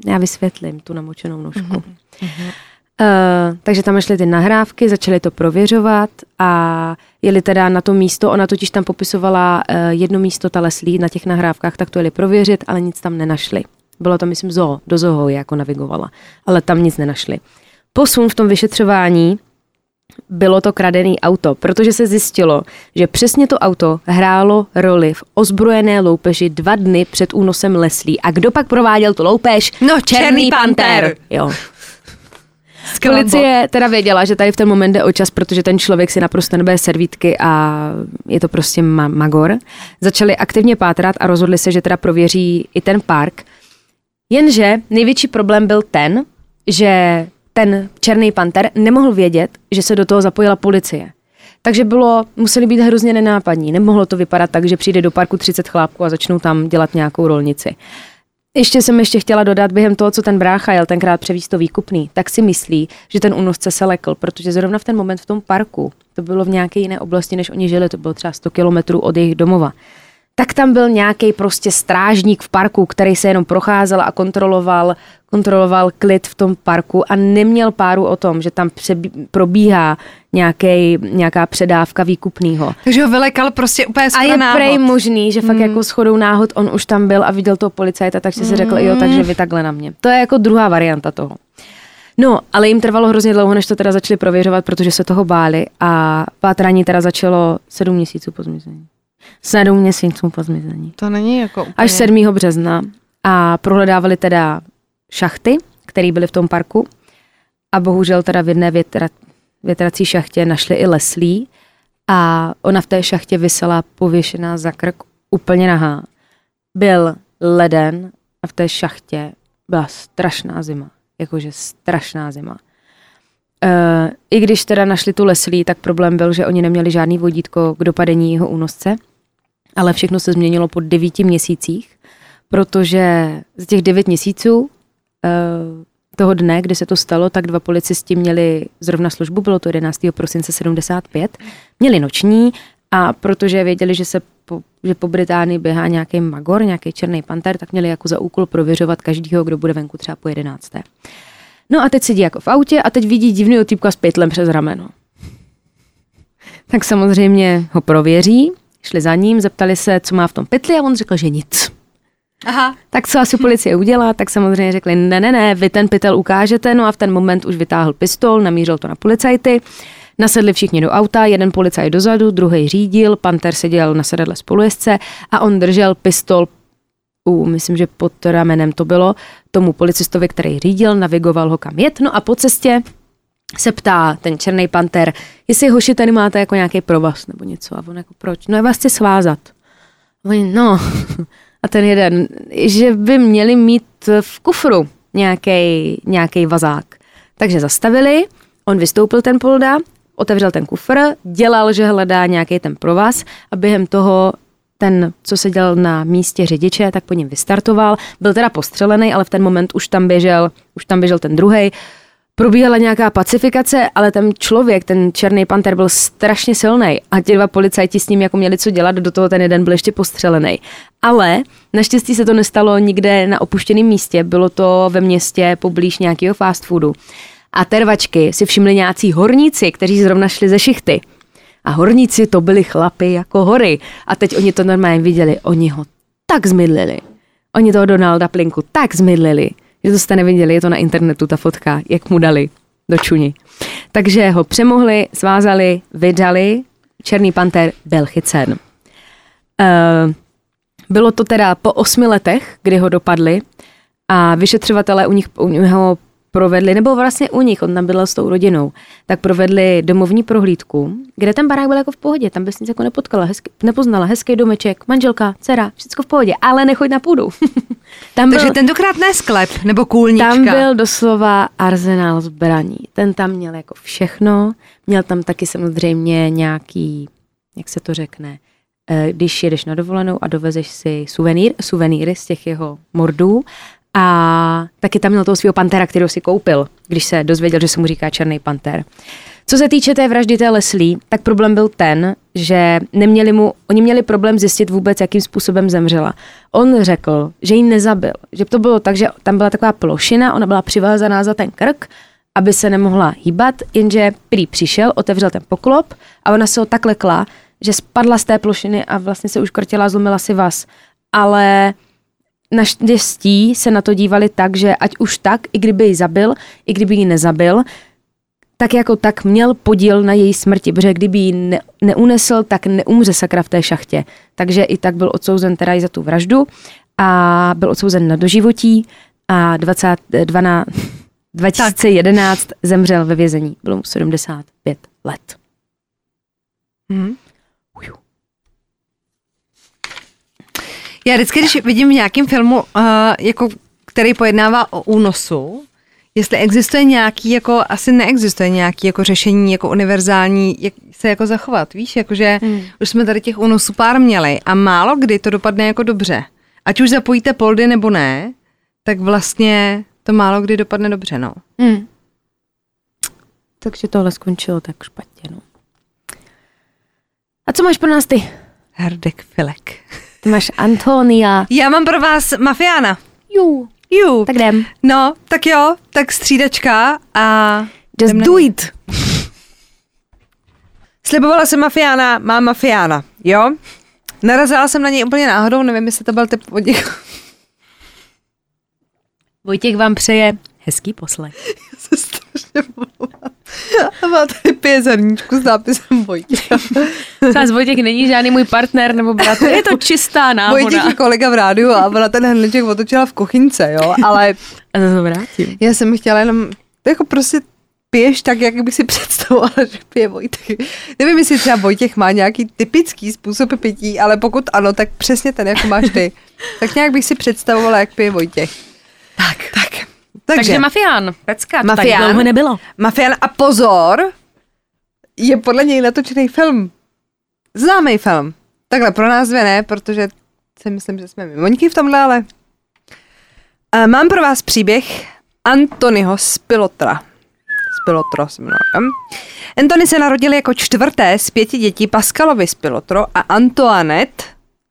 Já vysvětlím tu namočenou nožku. Mm-hmm. Uh, takže tam šly ty nahrávky, začaly to prověřovat a jeli teda na to místo, ona totiž tam popisovala uh, jedno místo, ta Leslie, na těch nahrávkách, tak to jeli prověřit, ale nic tam nenašli. Bylo to, myslím, zoo, do zoo jako navigovala, ale tam nic nenašli. Posun v tom vyšetřování bylo to kradený auto, protože se zjistilo, že přesně to auto hrálo roli v ozbrojené loupeži dva dny před únosem Leslie. A kdo pak prováděl tu loupež? No, Černý, černý panter. Jo. Policie teda věděla, že tady v ten moment jde o čas, protože ten člověk si naprosto nebere servítky a je to prostě ma- magor. Začali aktivně pátrat a rozhodli se, že teda prověří i ten park. Jenže největší problém byl ten, že ten Černý panter nemohl vědět, že se do toho zapojila policie. Takže bylo, museli být hrozně nenápadní. Nemohlo to vypadat tak, že přijde do parku třicet chlápků a začnou tam dělat nějakou rolnici. Ještě jsem ještě chtěla dodat, během toho, co ten brácha jel tenkrát převíz to výkupný, tak si myslí, že ten únosce se lekl, protože zrovna v ten moment v tom parku, to bylo v nějaké jiné oblasti, než oni žili, to bylo třeba sto kilometrů od jejich domova, tak tam byl nějaký prostě strážník v parku, který se jenom procházel a kontroloval, kontroloval klid v tom parku a neměl páru o tom, že tam přebí, probíhá nějaký, nějaká předávka výkupného. Takže ho vylekal prostě úplně shodou náhod. A je prej možný, že fakt mm. jako shodou náhod on už tam byl a viděl toho policajta, takže si mm. řekl, jo, takže vy takhle na mě. To je jako druhá varianta toho. No, ale jim trvalo hrozně dlouho, než to teda začali prověřovat, protože se toho báli a pátrání teda začalo sedm měsíců po zmizení. Sedm měsíců po zmizení. To není jako úplně... Až sedmého března a prohledávali teda šachty, které byly v tom parku a bohužel teda v jedné větra, větrací šachtě našli i Leslie a ona v té šachtě visela pověšená za krk úplně nahá. Byl leden a v té šachtě byla strašná zima, jakože strašná zima. E, I když teda našli tu Leslie, tak problém byl, že oni neměli žádný vodítko k dopadení jeho únosce, ale všechno se změnilo po devíti měsících, protože z těch devět měsíců toho dne, kdy se to stalo, tak dva policisti měli zrovna službu, bylo to jedenáctého prosince sedmdesát pět, měli noční a protože věděli, že se po, že po Británii běhá nějaký magor, nějaký černý panter, tak měli jako za úkol prověřovat každýho, kdo bude venku třeba po jedenácté. No a teď sedí jako v autě a teď vidí divnýho týpka s pytlem přes rameno. Tak samozřejmě ho prověří, šli za ním, zeptali se, co má v tom pytli a on řekl, že nic. Aha. Tak co asi policie udělá, tak samozřejmě řekli, ne, ne, ne, vy ten pytel ukážete, no a v ten moment už vytáhl pistol, namířil to na policajty, nasedli všichni do auta, jeden policaj dozadu, druhý řídil, panter seděl na sedadle spolujezdce a on držel pistol, u, myslím, že pod ramenem to bylo, tomu policistovi, který řídil, navigoval ho kam jet, no a po cestě se ptá ten černý panter, jestli hoši tady máte jako nějaký provaz nebo něco a on jako proč, no já vás chci svázat. Oni, no... A ten jeden, že by měli mít v kufru nějaký, nějaký vazák. Takže zastavili, on vystoupil ten polda, otevřel ten kufr, dělal, že hledá nějaký ten provaz a během toho ten, co seděl na místě řidiče, tak po něm vystartoval. Byl teda postřelený, ale v ten moment už tam běžel, už tam běžel ten druhej. Probíhala nějaká pacifikace, ale ten člověk, ten černý panter byl strašně silný a ti dva policajti s ním jako měli co dělat, do toho ten jeden byl ještě postřelený. Ale naštěstí se to nestalo nikde na opuštěném místě, bylo to ve městě poblíž nějakého fast foodu. A tervačky si všimli nějací horníci, kteří zrovna šli ze šichty. A horníci to byli chlapi jako hory. A teď oni to normálně viděli, oni ho tak zmydlili. Oni toho Donalda Plinku tak zmydlili. Že to jste neviděli, je to na internetu ta fotka, jak mu dali do čuny. Takže ho přemohli, svázali, vydali, černý panter byl chycen. Uh, bylo to teda po osmi letech, kdy ho dopadli a vyšetřovatelé u nich u něho provedli, nebo vlastně u nich, on tam bydlel s tou rodinou, tak provedli domovní prohlídku, kde ten barák byl jako v pohodě, tam bys nic jako nepotkala, hezky, nepoznala, hezký domeček, manželka, dcera, všecko v pohodě, ale nechoď na půdu. Tam takže byl, tentokrát ne sklep, nebo kůlnička. Tam byl doslova arzenál zbraní, ten tam měl jako všechno, měl tam taky samozřejmě nějaký, jak se to řekne, když jedeš na dovolenou a dovezeš si suvenýr, suvenýry z těch jeho mordů, a taky tam měl toho svého pantera, kterého si koupil, když se dozvěděl, že se mu říká Černý panter. Co se týče té vraždy té Leslie, tak problém byl ten, že neměli mu, oni měli problém zjistit vůbec, jakým způsobem zemřela. On řekl, že ji nezabil, že to bylo tak, že tam byla taková plošina, ona byla přivázaná za ten krk, aby se nemohla hýbat, jenže prý přišel, otevřel ten poklop a ona se ho tak lekla, že spadla z té plošiny a vlastně se uškrtila, zlomila si vaz. Ale... Naštěstí se na to dívali tak, že ať už tak, i kdyby ji zabil, i kdyby ji nezabil, tak jako tak měl podíl na její smrti, protože kdyby ji ne, neunesl, tak neumře sakra v té šachtě. Takže i tak byl odsouzen teda i za tu vraždu a byl odsouzen na doživotí a dvacátého dvanáctého dva tisíce jedenáct tak. Zemřel ve vězení. Bylo mu sedmdesát pět let. Hmm. Já vždycky, když vidím v nějakém filmu, uh, jako, který pojednává o únosu, Jestli existuje nějaký, jako asi neexistuje nějaký jako řešení, jako univerzální, jak se jako zachovat, víš, jakože hmm. už jsme tady těch únosů pár měli a málo kdy to dopadne jako dobře. Ať už zapojíte poldy nebo ne, tak vlastně to málo kdy dopadne dobře, no. Hmm. Takže tohle skončilo tak špatně, no. A co máš pro nás ty? Herdek Filek. Ty máš Antonia. Já mám pro vás Mafiána. Jú. Jú. Tak jdem. No, tak jo, tak střídačka a... Just do na... it. Slibovala jsem Mafiána, mám Mafiána, jo? Narazila jsem na něj úplně náhodou, nevím, jestli to byl typ od někoho. Vojtěch vám přeje hezký poslech. Já se strašně mluvám. A má tady pět zrníčku s nápisem Vojtěcha. Zás Vojtěch není žádný můj partner nebo bratr. Je to čistá náhoda. Vojtěch je kolega v rádiu a ona ten hniliček otočila v kuchyňce, jo, ale... A to se vrátím. Já jsem chtěla jenom, to jako prostě piješ tak, jak bych si představovala, že pije Vojtěch. Nevím, jestli třeba Vojtěch má nějaký typický způsob pití, ale pokud ano, tak přesně ten, jako máš ty. Tak nějak bych si představovala, jak pije Vojtěch. Tak, tak. Takže, Takže Mafián, pecka, to tak dlouho nebylo. Mafián a pozor, je podle něj natočený film. Známý film. Takhle pro nás dvě ne, protože si myslím, že jsme mimoňky v tomhle, ale... A mám pro vás příběh Antonyho Spilotra. Spilotro s mnohem. Antony se narodil jako čtvrté z pěti dětí Pascalovi Spilotro a Antoinette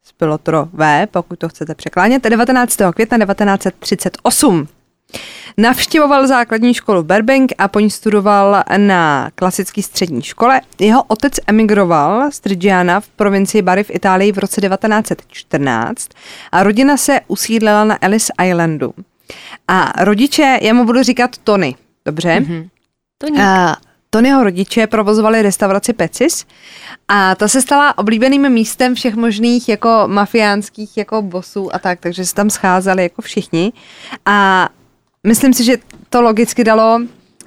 Spilotrové, pokud to chcete překlánět, devatenáctého května devatenáct set třicet osm. Navštěvoval základní školu Burbank a po ní studoval na klasické střední škole. Jeho otec emigroval z Trigiana v provincii Bari v Itálii v roce devatenáct set čtrnáct a rodina se usídlila na Ellis Islandu. A rodiče, já mu budu říkat Tony, dobře? Mm-hmm. Tony. A Tonyho rodiče provozovali restauraci Pecis a ta se stala oblíbeným místem všech možných jako mafiánských jako bosů a tak, takže se tam scházeli jako všichni a myslím si, že to logicky dalo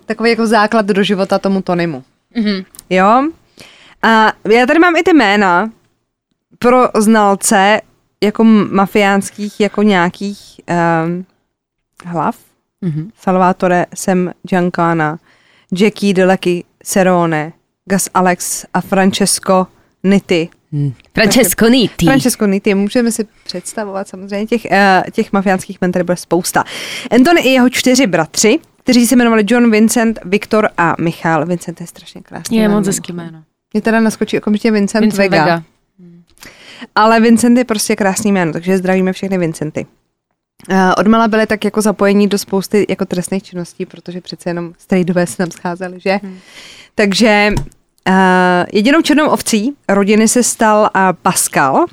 takový jako základ do života tomu Tonymu. Mm-hmm. Jo? A já tady mám i ty jména pro znalce jako mafiánských jako nějakých um, hlav. Mm-hmm. Salvatore Sam Giancana, Jackie De Lucky Serone, Gus Alex a Francesco Nitti. Hmm. Francesco Nitti. Francesco Nitti. Můžeme si představovat samozřejmě těch, uh, těch mafiánských mentorů bude spousta. Antony i jeho čtyři bratři, kteří se jmenovali John, Vincent, Viktor a Michal. Vincent je strašně krásný. Je moc hezký jméno. Mě teda naskočí okamžitě Vincent, Vincent Vega. Vega. Hmm. Ale Vincent je prostě krásný jméno, takže zdravíme všechny Vincenty. Odmala byly tak jako zapojení do spousty jako trestných činností, protože přece jenom strejdové se nám scházeli, že? Hmm. Takže uh, jedinou černou ovcí rodiny se stal uh, Pascal, uh,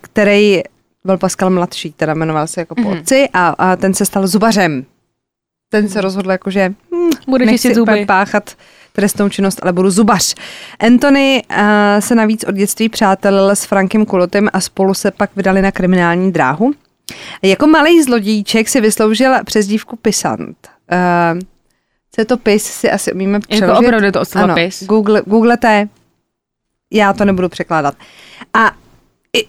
který byl Pascal mladší, teda jmenoval se jako po otci hmm. a, a ten se stal zubařem. Ten hmm. se rozhodl jako, že hm, bude nechci úplně páchat trestnou činnost, ale budu zubař. Antony uh, se navíc od dětství přátelil s Frankem Kulotem a spolu se pak vydali na kriminální dráhu. Jako malý zlodíček si vysloužil přezdívku Pisant. Uh, co je to pis, si asi umíme přeložit. Jako opravdu to oslova ano, pis. Google, googlete, já to nebudu překládat. A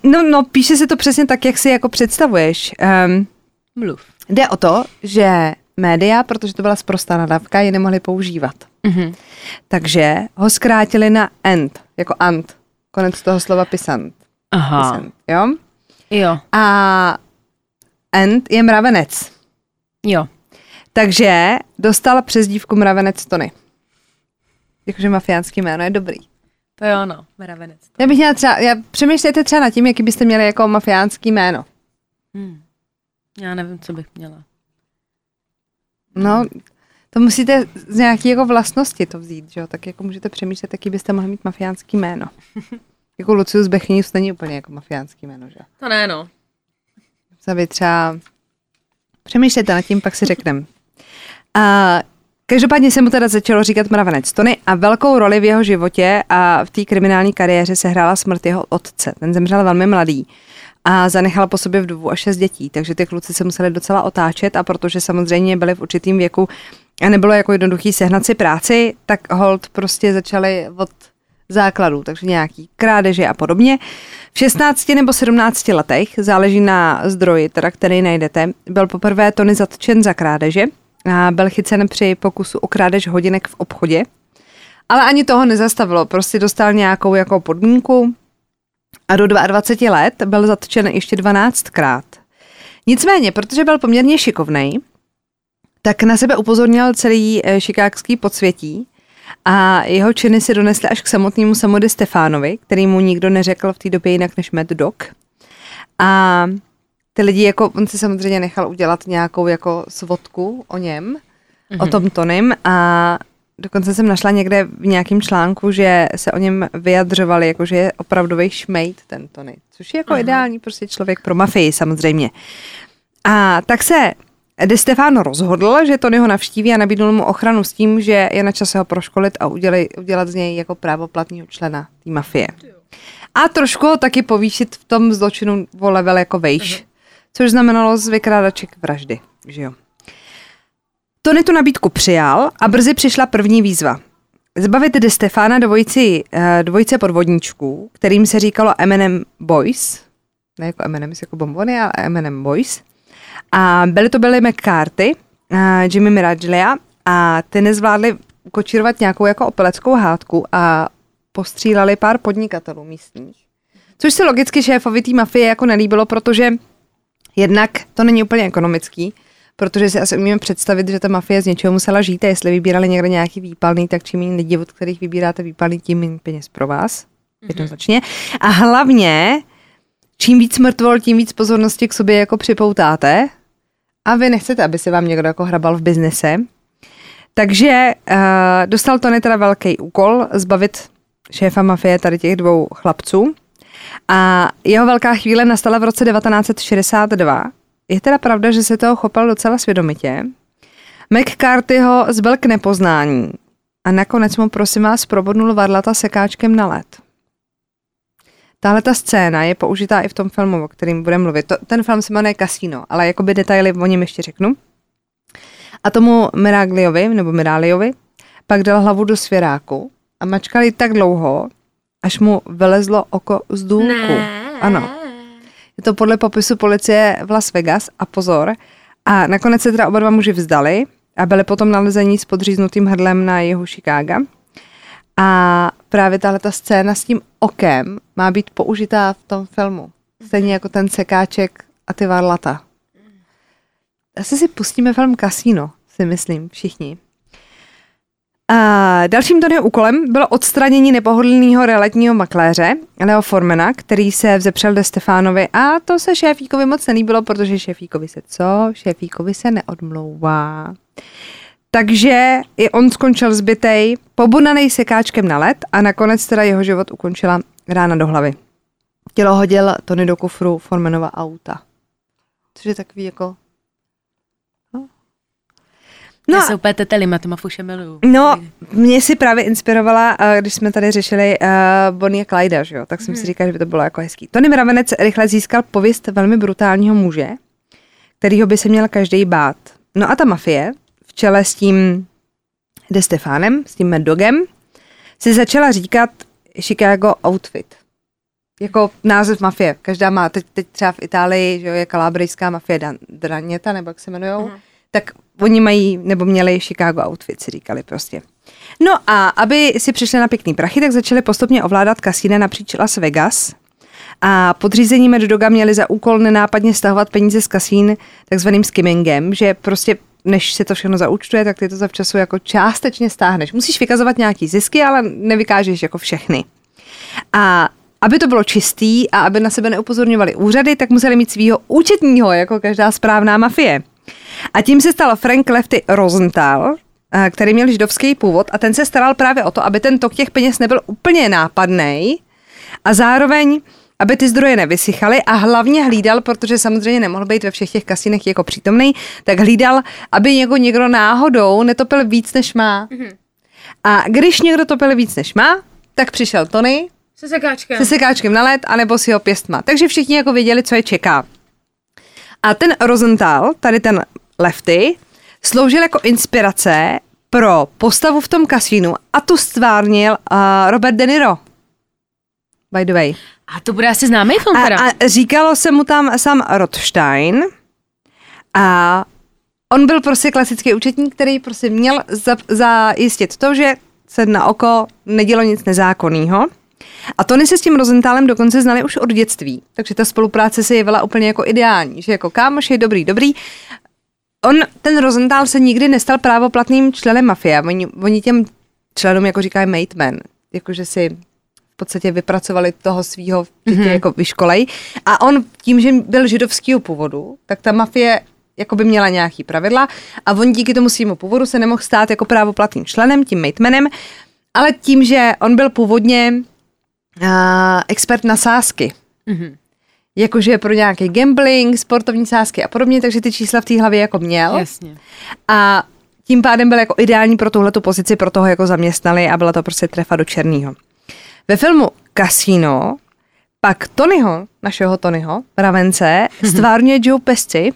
no, no, píše se to přesně tak, jak si jako představuješ. Um, Mluv. Jde o to, že média, protože to byla sprostá nadávka, je nemohli používat. Mm-hmm. Takže ho zkrátili na ant, jako ant. Konec toho slova Pisant. Aha. Pisant, jo? Jo. A Ant je mravenec. Jo. Takže dostala přezdívku mravenec Tony. Jakože mafiánský jméno je dobrý. To je ono, mravenec Tony. Já bych měla třeba, já přemýšlejte třeba nad tím, jaký byste měli jako mafiánský jméno. Hmm. Já nevím, co bych měla. No, to musíte z nějaký jako vlastnosti to vzít, že jo? Tak jako můžete přemýšlet, jaký byste mohli mít mafiánský jméno. Jako Lucius Becchinius není úplně jako mafiánský jméno, že? To ne, no. Aby třeba přemýšlejte nad tím, pak si řekneme. Každopádně se mu teda začalo říkat mravenec Tony a velkou roli v jeho životě a v té kriminální kariéře sehrála smrt jeho otce. Ten zemřel velmi mladý a zanechal po sobě vdovu a šest dětí, takže ty kluci se museli docela otáčet a protože samozřejmě byli v určitém věku a nebylo jako jednoduchý sehnat si práci, tak holt prostě začali od základů, takže nějaký krádeže a podobně. V šestnácti nebo sedmnácti letech, záleží na zdroji, teda, který najdete, byl poprvé Tony zatčen za krádeže byl chycen při pokusu o krádež hodinek v obchodě. Ale ani toho nezastavilo, prostě dostal nějakou jako podmínku a do dvacet dva let byl zatčen ještě dvanáctkrát. Nicméně, protože byl poměrně šikovnej, tak na sebe upozornil celý chicagský podsvětí a jeho činy si donesly až k samotnému Samu Di Stefanovi, který mu nikdo neřekl v té době jinak než Mad Dog. A ty lidi, jako, on si samozřejmě nechal udělat nějakou jako svodku o něm, mm-hmm. o tom Tonym a dokonce jsem našla někde v nějakém článku, že se o něm vyjadřovali, jako že je opravdový šmejt ten Tony, což je jako Aha. ideální prostě člověk pro mafii samozřejmě. A tak se Di Stefano rozhodl, že Tony ho navštíví a nabídnul mu ochranu s tím, že je na čase ho proškolit a udělej, udělat z něj jako právoplatného člena té mafie. A trošku ho taky povýšit v tom zločinu o level jako vejš, Aha. což znamenalo z vykrádaček vraždy, že jo. Tony tu nabídku přijal a brzy přišla první výzva. Zbavit Di Stefana dvojici, dvojice podvodníčků, kterým se říkalo em end em Boys. Ne jako em end em, jako bombony, ale em end em Boys. A byly to byly McCarthy, Jimmy Miraglia a ty nezvládli kočírovat nějakou jako opileckou hádku a postřílali pár podnikatelů místních. Což se logicky šéfovi té mafie jako nelíbilo, protože jednak to není úplně ekonomický, protože si asi umíme představit, že ta mafie z něčeho musela žít a jestli vybírali někde nějaký výpalný, tak čím méně lidí, od kterých vybíráte výpalný, tím méně peněz pro vás. Mm-hmm. Jednoznačně. A hlavně, čím víc mrtvol, tím víc pozornosti k sobě jako připoutáte a vy nechcete, aby se vám někdo jako hrabal v biznise. Takže uh, dostal Tony teda velký úkol zbavit šéfa mafie tady těch dvou chlapců a jeho velká chvíle nastala v roce devatenáct set šedesát dva. Je teda pravda, že se toho chopil docela svědomitě. McCarthy ho zbyl k nepoznání a nakonec mu prosím vás probodnul varlata sekáčkem na led. Tahle ta scéna je použitá i v tom filmu, o kterém budeme mluvit. To, ten film se jmenuje Casino, ale jakoby detaily o něm ještě řeknu. A tomu Miragliovi, nebo Miraliovi, pak dal hlavu do svěráku a mačkali tak dlouho, až mu vylezlo oko z důlku. Ano. Je to podle popisu policie v Las Vegas a pozor. A nakonec se teda oba dva muži vzdali a byli potom nalezení s podříznutým hrdlem na jihu Chicaga. A právě tahleta scéna s tím okem má být použitá v tom filmu. Stejně jako ten sekáček a ty varlata. Asi si pustíme film Casino, si myslím, všichni. A dalším Tonyho úkolem bylo odstranění nepohodlného realitního makléře Leo Formana, který se vzepřel Di Stefanovi a to se šéfíkovi moc nelíbilo, protože šéfíkovi se co? Šéfíkovi se neodmlouvá. Takže i on skončil zbytej, pobunanej sekáčkem na led a nakonec teda jeho život ukončila rána do hlavy. Tělo hodil Tony do kufru Formanova auta. Což je takový jako... No, já se úplně tetelima, to má fuše miluju. No, mě si právě inspirovala, když jsme tady řešili uh, Bonnie a Clyda, že jo? Tak jsem hmm. si říkala, že by to bylo jako hezký. Tony Mravenec rychle získal pověst velmi brutálního muže, kterýho by se měl každý bát. No a ta mafie, v čele s tím Di Stefanem, s tím Mad Dogem, si začala říkat Chicago Outfit. Jako název mafie. Každá má, teď, teď třeba v Itálii, že jo, je kalábrijská mafie Dan, Drangheta, nebo jak se jmenujou, Aha. tak oni mají, nebo měli Chicago outfit, si říkali prostě. No a aby si přišli na pěkný prachy, tak začali postupně ovládat kasína napříč Las Vegas a podřízení Mad Doga měli za úkol nenápadně stahovat peníze z kasín takzvaným skimmingem, že prostě než se to všechno zaúčtuje, tak ty to zavčasu jako částečně stáhneš. Musíš vykazovat nějaký zisky, ale nevykážeš jako všechny. A aby to bylo čistý a aby na sebe neupozorňovali úřady, tak museli mít svýho účetního, jako každá správná mafie. A tím se stal Frank Lefty Rosenthal, který měl židovský původ a ten se staral právě o to, aby ten tok těch peněz nebyl úplně nápadnej a zároveň, aby ty zdroje nevysychaly a hlavně hlídal, protože samozřejmě nemohl být ve všech těch kasínech jako přítomnej, tak hlídal, aby jako někdo náhodou netopil víc, než má. Mhm. A když někdo topil víc, než má, tak přišel Tony se sekáčkem, se sekáčkem na led anebo si ho pěstma. Takže všichni jako věděli, co je čeká. A ten Rosenthal, tady ten Lefty, sloužil jako inspirace pro postavu v tom kasínu a tu stvárnil uh, Robert De Niro. By the way. A to bude asi známý film teda. A, a říkalo se mu tam sám Rothstein a on byl prostě klasický účetník, který prostě měl za, zajistit to, že se na oko nedělo nic nezákonného. A Tony se s tím Rosenthalem dokonce znali už od dětství, takže ta spolupráce se jevila úplně jako ideální, že jako kámoš je dobrý, dobrý. On, ten Rosenthal se nikdy nestal právoplatným členem mafie. Oni, oni těm členům jako říkají made men, jakože si v podstatě vypracovali toho svýho mm-hmm. jako vyškolej. A on tím, že byl židovskýho původu, tak ta mafie jako by měla nějaký pravidla a on díky tomu svýmu původu se nemohl stát jako právoplatným členem, tím made menem, ale tím, že on byl původně uh, expert na sázky. Mm-hmm. Jakože pro nějaký gambling, sportovní sázky a podobně, takže ty čísla v té hlavě jako měl. Jasně. A tím pádem byl jako ideální pro tuhletu pozici, pro toho jako zaměstnali a byla to prostě trefa do černýho. Ve filmu Casino pak Tonyho, našeho Tonyho, Ravence, stvárňuje Joe Pesci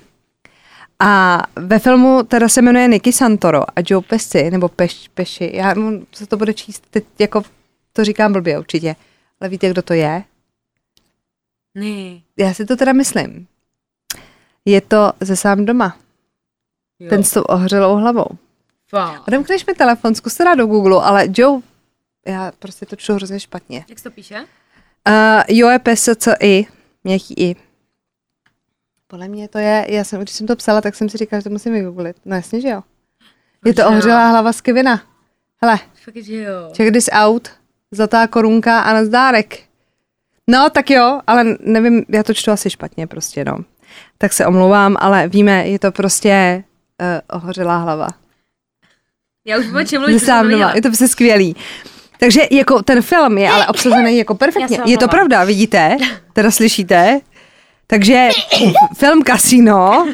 a ve filmu teda se jmenuje Nicky Santoro a Joe Pesci, nebo Peš, Peši, já, co to bude číst, teď jako to říkám blbě určitě, ale víte, kdo to je? Ne. Já si to teda myslím. Je to ze Sám doma. Jo. Ten s tou ohřelou hlavou. Odemkneš mi telefon, zkus to dát do Google, ale Joe, já prostě to čtu hrozně špatně. Jak to píše? Uh, Joe Pesci, nějaký i. Podle mě to je, já jsem, když jsem to psala, tak jsem si říkala, že to musím vygooglit. No jasně, že jo. Je to ohřelá hlava z Kevina. Hele. Fakt, že jo. Check this out. Zlatá korunka a nazdárek. No, tak jo, ale nevím, já to čtu asi špatně prostě, no. Tak se omlouvám, ale víme, je to prostě uh, ohořelá hlava. Já už o čem mluvím, jsem to je to prostě skvělý. Takže jako ten film je ale obsazený jako perfektně. Je to pravda, vidíte? Teda slyšíte? Takže film Casino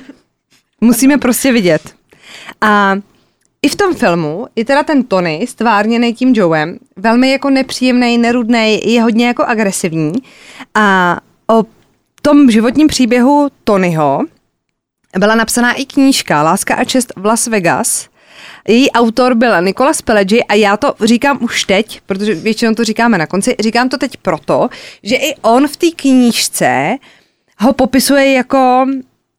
musíme prostě vidět. A i v tom filmu je teda ten Tony, stvárněný tím Joem, velmi jako nepříjemný, nerudnej, je hodně jako agresivní. A o tom životním příběhu Tonyho byla napsaná i knížka Láska a čest v Las Vegas. Její autor byl Nicolas Pileggi a já to říkám už teď, protože většinou to říkáme na konci, říkám to teď proto, že i on v té knížce ho popisuje jako...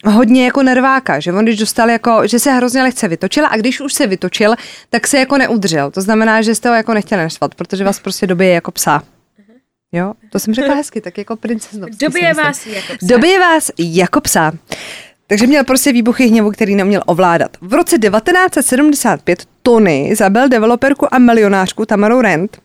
hodně jako nerváka, že on když dostal jako, že se hrozně lehce vytočil a když už se vytočil, tak se jako neudržel. To znamená, že jste ho jako nechtěli naštvat, protože vás prostě dobije jako psa. Jo, to jsem řekla hezky, tak jako princeznovský. Dobije vás jako psa. Dobije vás jako psa. Takže měl prostě výbuchy hněvu, který neměl ovládat. V roce devatenáct set sedmdesát pět Tony zabil developerku a milionářku Tamaru Rand,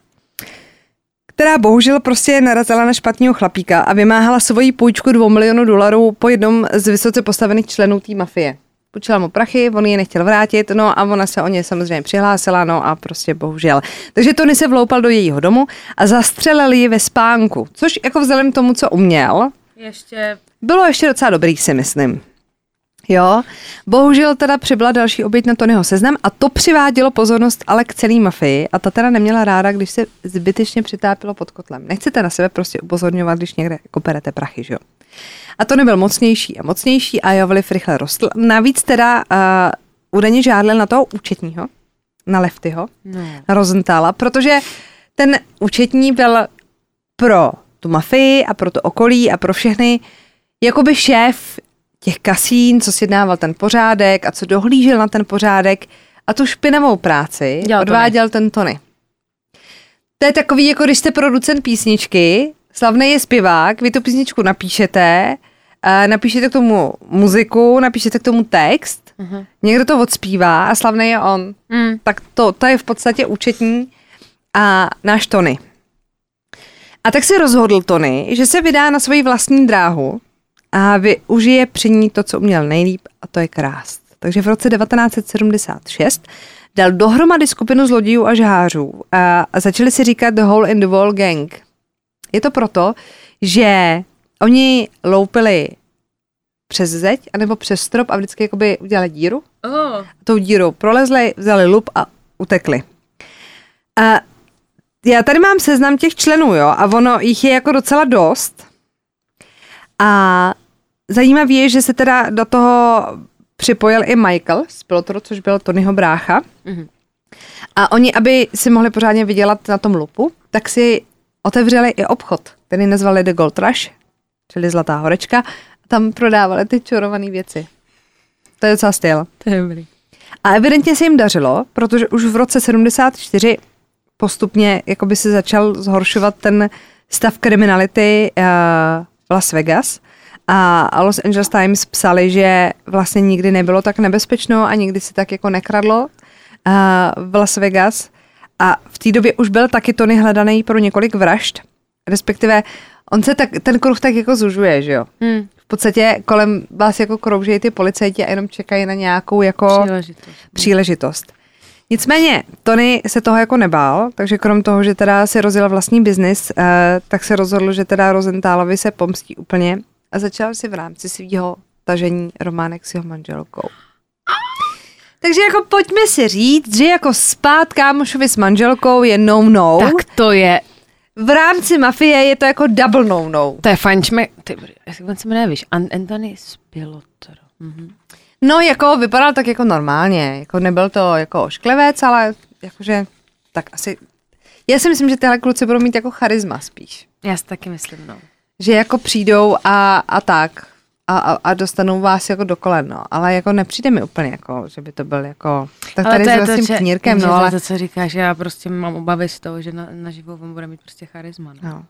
která bohužel prostě narazila na špatného chlapíka a vymáhala svoji půjčku dvou milionů dolarů po jednom z vysoce postavených členů té mafie. Půjčila mu prachy, on ji nechtěl vrátit, no a ona se o ně samozřejmě přihlásila, no a prostě bohužel. Takže Tony se vloupal do jejího domu a zastřelil ji ve spánku, což jako vzhledem tomu, co uměl, ještě... bylo ještě docela dobrý, si myslím. Jo, bohužel teda přibyla další oběť na Tonyho seznam a to přivádělo pozornost ale k celý mafii a ta teda neměla ráda, když se zbytečně přitápilo pod kotlem. Nechcete na sebe prostě upozorňovat, když někde jako berete prachy, že jo. A Tony byl mocnější a mocnější a jeho vliv rychle rostl. Navíc teda uh, údajně žádlil na toho účetního, na Leftyho, ne. na Rosenthala, protože ten účetní byl pro tu mafii a pro to okolí a pro všechny jakoby šéf těch kasín, co sjednával ten pořádek a co dohlížel na ten pořádek a tu špinavou práci dělal odváděl Tony. ten Tony. To je takový, jako když jste producent písničky, slavný je zpěvák, vy tu písničku napíšete, napíšete k tomu muziku, napíšete k tomu text, uh-huh. někdo to odspívá a slavný je on. Mm. Tak to, to je v podstatě účetní a náš Tony. A tak se rozhodl Tony, že se vydá na svoji vlastní dráhu a využije při ní to, co uměl nejlíp, a to je krást. Takže v roce devatenáct set sedmdesát šest dal dohromady skupinu zlodějů a žhářů a začali si říkat The Hole in the Wall Gang. Je to proto, že oni loupili přes zeď anebo přes strop a vždycky jakoby udělali díru. Oh. Tou dírou prolezli, vzali lup a utekli. A já tady mám seznam těch členů, jo, a ono jich je jako docela dost. A zajímavý je, že se teda do toho připojil i Michael z Pilotru, což byl Tonyho brácha. Mm-hmm. A oni, aby si mohli pořádně vydělat na tom lupu, tak si otevřeli i obchod, který nazvali The Gold Rush, čili Zlatá horečka. Tam prodávali ty čurované věci. To je docela styl. To je dobrý. A evidentně se jim dařilo, protože už v roce sedmdesát čtyři postupně jakoby se začal zhoršovat ten stav kriminality uh, v Las Vegas. A Los Angeles Times psali, že vlastně nikdy nebylo tak nebezpečno a nikdy se tak jako nekradlo uh, v Las Vegas. A v té době už byl taky Tony hledaný pro několik vražd. Respektive on se tak, ten kruh tak jako zužuje, že jo? Hmm. V podstatě kolem vás jako kroužejí ty policajti a jenom čekají na nějakou jako příležitost. příležitost. Nicméně Tony se toho jako nebál, takže krom toho, že teda si rozjel vlastní biznis, uh, tak se rozhodl, že teda Rosenthalovi se pomstí úplně a začal si v rámci svýho tažení románek s jeho manželkou. Takže jako pojďme si říct, že jako spát kámošovi s manželkou je no-no. Tak to je. V rámci mafie je to jako double no-no. To je fajn, čme... Ty, jak se jmenuje, víš, Anthony Spilotero. Mhm. No, jako vypadal tak jako normálně, jako nebyl to jako ošklevec, ale jakože tak asi, já si myslím, že tyhle kluci budou mít jako charisma spíš. Já si taky myslím, no. Že jako přijdou a, a tak a, a dostanou vás jako do kolen, no, ale jako nepřijde mi úplně jako, že by to byl jako, tak ale tady s vlastním knírkem, no, ale. To co říkáš, já prostě mám obavy z toho, že na, na živou on bude mít prostě charisma, no. no.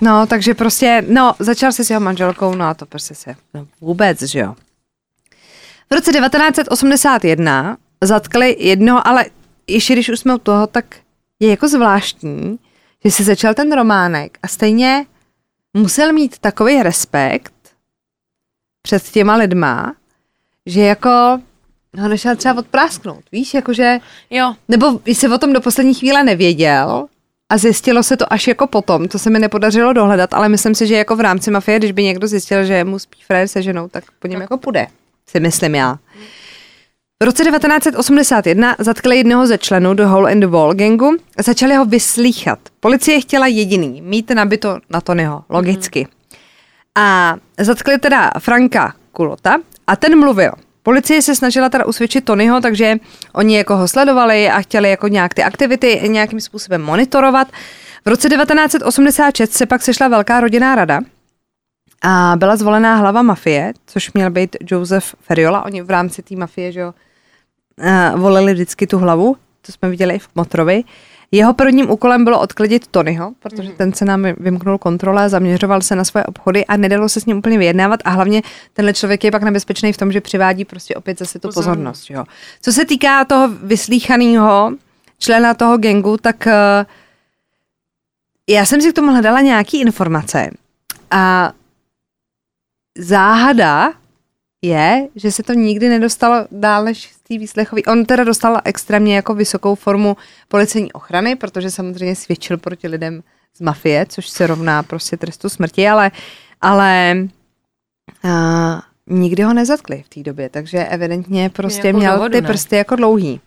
No, takže prostě, no, začal se s jeho manželkou, no a to prostě se no, vůbec, že jo. V roce devatenáct osmdesát jedna zatkli jednoho, ale ještě když už jsme u toho, tak je jako zvláštní, že si začal ten románek a stejně musel mít takový respekt před těma lidma, že jako ho nešel třeba odprásknout, víš, jakože, jo. Nebo jsi o tom do poslední chvíle nevěděl, a zjistilo se to až jako potom, to se mi nepodařilo dohledat, ale myslím si, že jako v rámci mafie, když by někdo zjistil, že mu spí frér se ženou, tak po něm jako půjde, si myslím já. V roce devatenáct osmdesát jedna zatkli jednoho ze členů do Hole and the Wall gangu a začali ho vyslýchat. Policie chtěla jediný, mít nabito na Tonyho, logicky. A zatkli teda Franka Culota a ten mluvil. Policie se snažila teda usvědčit Tonyho, takže oni jako ho sledovali a chtěli jako nějak ty aktivity nějakým způsobem monitorovat. V roce devatenáct osmdesát šest se pak sešla velká rodinná rada a byla zvolená hlava mafie, což měl být Joseph Ferriola. Oni v rámci té mafie, že jo, volili vždycky tu hlavu, to jsme viděli i v Motrovi. Jeho prvním úkolem bylo odklidit Tonyho, protože ten se nám vymknul kontrole, zaměřoval se na svoje obchody a nedalo se s ním úplně vyjednávat a hlavně tenhle člověk je pak nebezpečný v tom, že přivádí prostě opět zase tu pozornost. Jo. Co se týká toho vyslíchaného člena toho gangu, tak já jsem si k tomu hledala nějaký informace a záhada je, že se to nikdy nedostalo dál než tý výslechový. On teda dostal extrémně jako vysokou formu policejní ochrany, protože samozřejmě svědčil proti lidem z mafie, což se rovná prostě trestu smrti, ale, ale a, nikdy ho nezatkli v té době, takže evidentně prostě měl dohodu, ty prsty jako dlouhý.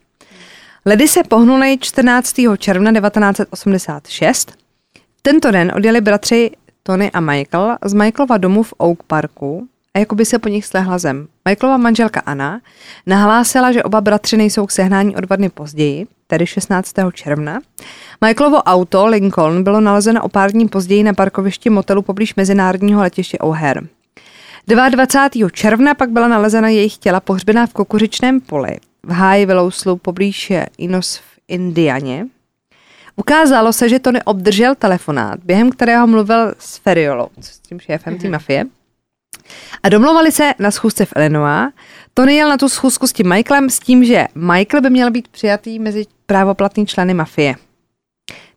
Ledy se pohnuly čtrnáctého června devatenáct osmdesát šest. Tento den odjeli bratři Tony a Michael z Michaelova domu v Oak Parku a jakoby se po nich slehla zem. Michaelova manželka Anna nahlásila, že oba bratři nejsou k sehnání o dva dny později, tedy šestnáctého června. Michaelovo auto Lincoln bylo nalezeno o pár dní později na parkovišti motelu poblíž mezinárodního letiště O'Hare. dvacátého druhého června pak byla nalezena jejich těla pohřbená v kukuřičném poli v High Slope poblíž Inos v Indianě. Ukázalo se, že Tony obdržel telefonát, během kterého mluvil s Ferriolou, s tím šéfem té mafie. A domlouvali se na schůzce v Illinois. Tony jel na tu schůzku s tím Michaelem s tím, že Michael by měl být přijatý mezi právoplatný členy mafie.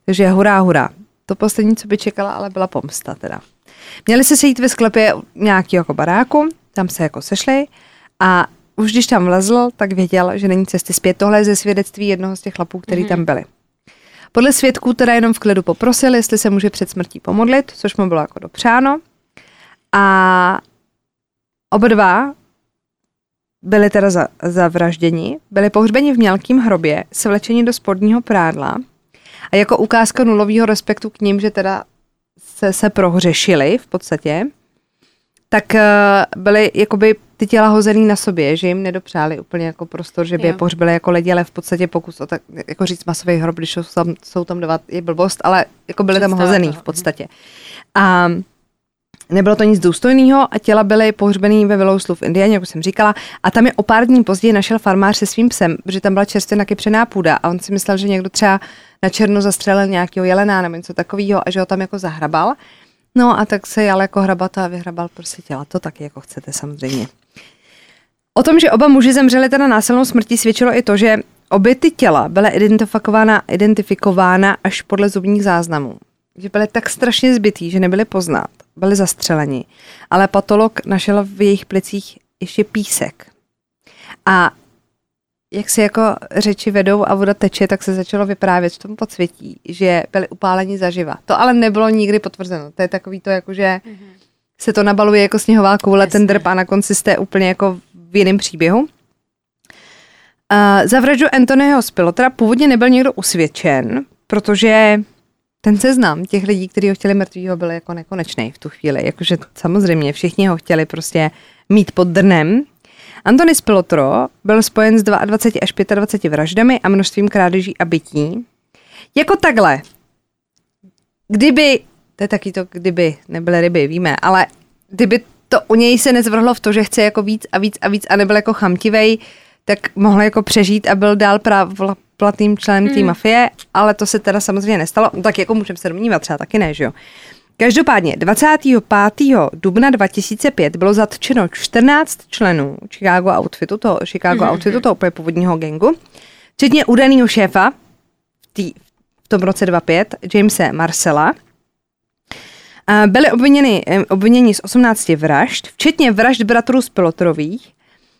Takže hurá, hurá. To poslední, co by čekala, ale byla pomsta teda. Měli se sejít ve sklepě nějakého jako baráku, tam se jako sešli a už když tam vlezl, tak věděl, že není cesty zpět. Tohle je ze svědectví jednoho z těch chlapů, který mm-hmm. tam byli. Podle svědků teda jenom v klidu poprosil, jestli se může před smrtí pomodlit, což mu bylo jako dopřáno. A oba dva byli teda za, zavražděni, byli pohřbeni v mělkým hrobě, svlečeni do spodního prádla a jako ukázka nulového respektu k ním, že teda se, se prohřešili v podstatě, tak uh, byly jakoby ty těla hozený na sobě, že jim nedopřáli úplně jako prostor, že by jo. je pohřbili jako leděle v podstatě pokus o tak, jako říct masový hrob, když jsou tam, jsou tam dva, je blbost, ale jako byli Představá tam hozený toho. v podstatě. A Nebylo to nic důstojného a těla byly pohřbený ve Willow v Indianě, jak jsem říkala, a tam je o pár dní později našel farmář se svým psem, protože tam byla čerstvě nakypřená půda a on si myslel, že někdo třeba na černo zastřelil nějakého jelena nebo něco takového a že ho tam jako zahrabal. No a tak se jel jako hrabat a vyhrabal prostě těla. To taky jako chcete samozřejmě. O tom, že oba muži zemřeli teda násilnou smrtí, svědčilo i to, že obě ty těla byla identifikována, identifikována až podle zubních záznamů. Že byly tak strašně zbytý, že nebyly poznat, byli zastřeleni. Ale patolog našel v jejich plicích ještě písek. A jak si jako řeči vedou a voda teče, tak se začalo vyprávět v tom podsvětí, že byli upáleni zaživa. To ale nebylo nikdy potvrzeno. To je takový to, jakože mm-hmm. se to nabaluje jako sněhová koule, ten drp a na konci jste úplně jako v jiném příběhu. Uh, za vraždu Anthonyho Spilotra původně nebyl někdo usvědčen, protože ten seznam těch lidí, kteří ho chtěli mrtvýho, byl jako nekonečný v tu chvíli. Jakože samozřejmě všichni ho chtěli prostě mít pod drnem. Anthony Spilotro byl spojen s dvaceti dvěma až dvaceti pěti vraždami a množstvím krádeží a bytí. Jako takhle, kdyby, to je taky to, kdyby nebyly ryby, víme, ale kdyby to u něj se nezvrhlo v to, že chce jako víc a víc a víc a nebyl jako chamtivej, tak mohl jako přežít a byl dál práv- platným členem té mm. mafie, ale to se teda samozřejmě nestalo. No tak jako můžeme se domnívat, třeba taky ne, že jo. Každopádně dvacátého pátého dubna dva tisíce pět bylo zatčeno čtrnáct členů Chicago Outfitu, toho Chicago mm-hmm. Outfitu, toho úplně původního gangu, včetně údajného šéfa v, tý, v tom roce dvacet pět, Jamese Marcella. Byli obviněni, obviněni z osmnácti vražd, včetně vražd bratrů Spilotrových.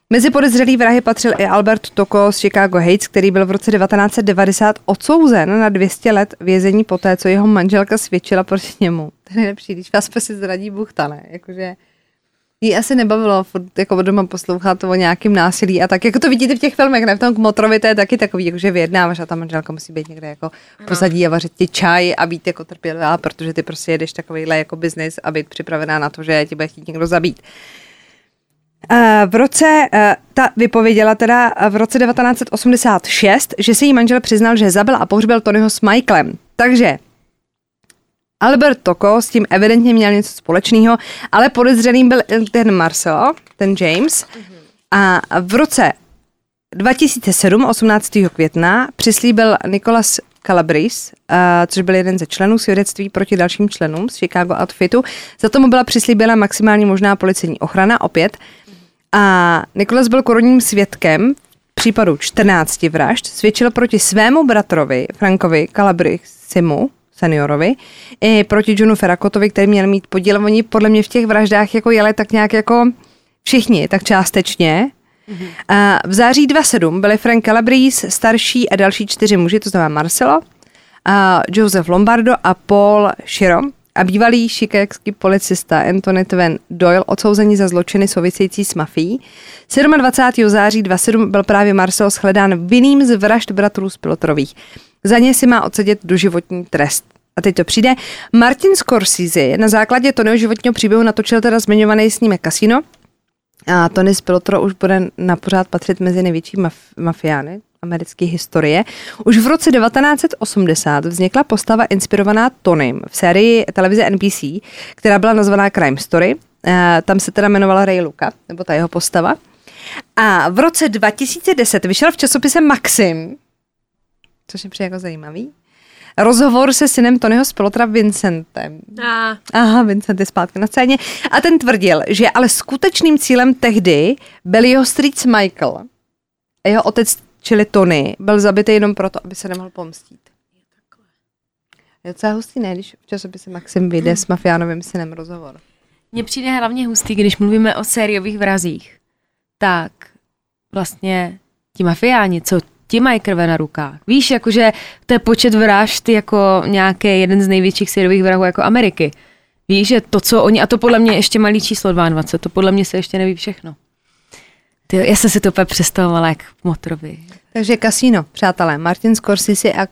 Mezi podezřelý vrahy patřil i Albert Tocco z Chicago Heights, který byl v roce devatenáct set devadesát odsouzen na dvě stě let vězení poté, co jeho manželka svědčila proti němu. To je nejlepší, když vás prostě zradí buchta, ne? Jakože jí asi nebavilo furt jako doma poslouchat o nějakým násilí a tak. Jako to vidíte v těch filmech, ne? V tom Kmotrovi to je taky takový, jakože vyjednáváš a ta manželka musí být někde jako pozadí a vařit ti čaj a být jako trpělivá, protože ty prostě jedeš takovýhle jako business a být připravená na to, že tě bude chtít někdo zabít. V roce, ta vypověděla teda v roce devatenáct set osmdesát šest, že se jí manžel přiznal, že zabil a pohřbil Tonyho s Michaelem. Takže Albert Tocco s tím evidentně měl něco společného, ale podezřeným byl ten Marcel, ten James. A v roce dva tisíce sedm, osmnáctého května, přislíbil Nicholas Calabrese, uh, což byl jeden ze členů svědectví proti dalším členům z Chicago Outfitu. Za tomu byla přislíběna maximálně možná policejní ochrana, opět. A Nicholas byl koronním svědkem v případu čtrnácti vražd, svědčil proti svému bratrovi Frankovi Calabresimu, seniorovi, i proti Johnu Ferrakotovi, který měl mít podíl. Oni podle mě v těch vraždách jako jeli tak nějak jako všichni, tak částečně. Mm-hmm. A v září dvacet sedm byli Frank Calabrese, starší a další čtyři muži, to znamená Marcelo, a Joseph Lombardo a Paul Shiro a bývalý chicagský policista Anthony Twain Doyle odsouzeni za zločiny související s mafií. dvacátého sedmého září dvacet sedm byl právě Marcelo shledán vinným z vražd bratrů Spilotrových. Za ně si má odsedět doživotní trest. A teď to přijde. Martin Scorsese na základě Tonyho životního příběhu natočil teda zmiňovaný snímek Casino. A Tony Spilotro už bude napořád patřit mezi největší maf- mafiány americké historie. Už v roce devatenáct set osmdesát vznikla postava inspirovaná Tonym v sérii televize N B C, která byla nazvaná Crime Story. E, tam se teda jmenovala Ray Luca, nebo ta jeho postava. A v roce dva tisíce deset vyšel v časopise Maxim, což je přijde jako zajímavý, rozhovor se synem Tonyho Spilotra Vincentem. Ah. Aha, Vincent je zpátky na scéně. A ten tvrdil, že ale skutečným cílem tehdy byl jeho strýc Michael. A jeho otec, čili Tony, byl zabitý jenom proto, aby se nemohl pomstít. Je docela hustý, ne? Když občas by se Maxim vyjde hmm. s mafiánovým synem rozhovor. Mně přijde hlavně hustý, když mluvíme o sériových vrazích. Tak vlastně ti mafiáni, co ti mají krve na rukách. Víš, jakože to je počet vražd jako nějaký jeden z největších sériových vrahů jako Ameriky. Víš, že to, co oni, a to podle mě ještě malý číslo dvacet dva, to podle mě se ještě neví všechno. Ty, já jsem si to úplně představovala jak Motorovi. Takže Casino, přátelé, Martin Scorsese a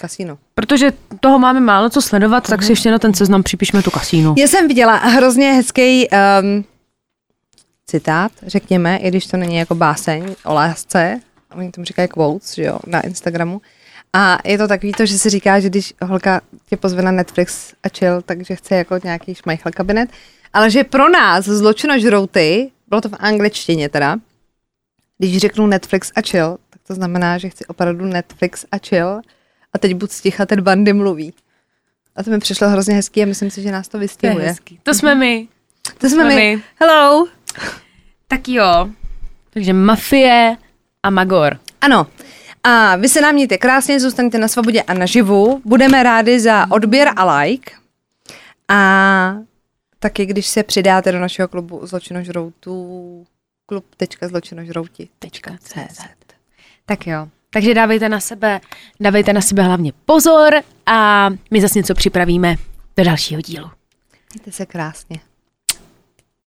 Casino. Protože toho máme málo co sledovat, uh-huh. tak si ještě na ten seznam připišme tu Casino. Já jsem viděla hrozně hezký um, citát, řekněme, i když to není jako báseň o lásce, oni tomu říkají quotes, že jo, na Instagramu. A je to takový to, že se říká, že když holka tě pozve na Netflix a chill, takže chce jako nějaký šmajchl kabinet. Ale že pro nás zločinožrouty, bylo to v angličtině teda, když řeknu Netflix a chill, tak to znamená, že chci opravdu Netflix a chill a teď buď sticha, ten Bandy mluví. A to mi přišlo hrozně hezký a myslím si, že nás to vystihuje. To je hezký. To jsme my. To jsme, jsme my. my. Hello. Tak jo. Takže mafie a magor. Ano. A vy se nám mějte krásně, zůstaňte na svobodě a naživu. Budeme rádi za odběr a like. A taky, když se přidáte do našeho klubu zločinožroutů, klub tečka zločinožrouti tečka cé zet. Tak jo. Takže dávejte na sebe, dávejte na sebe hlavně pozor a my zase něco připravíme do dalšího dílu. Mějte se krásně.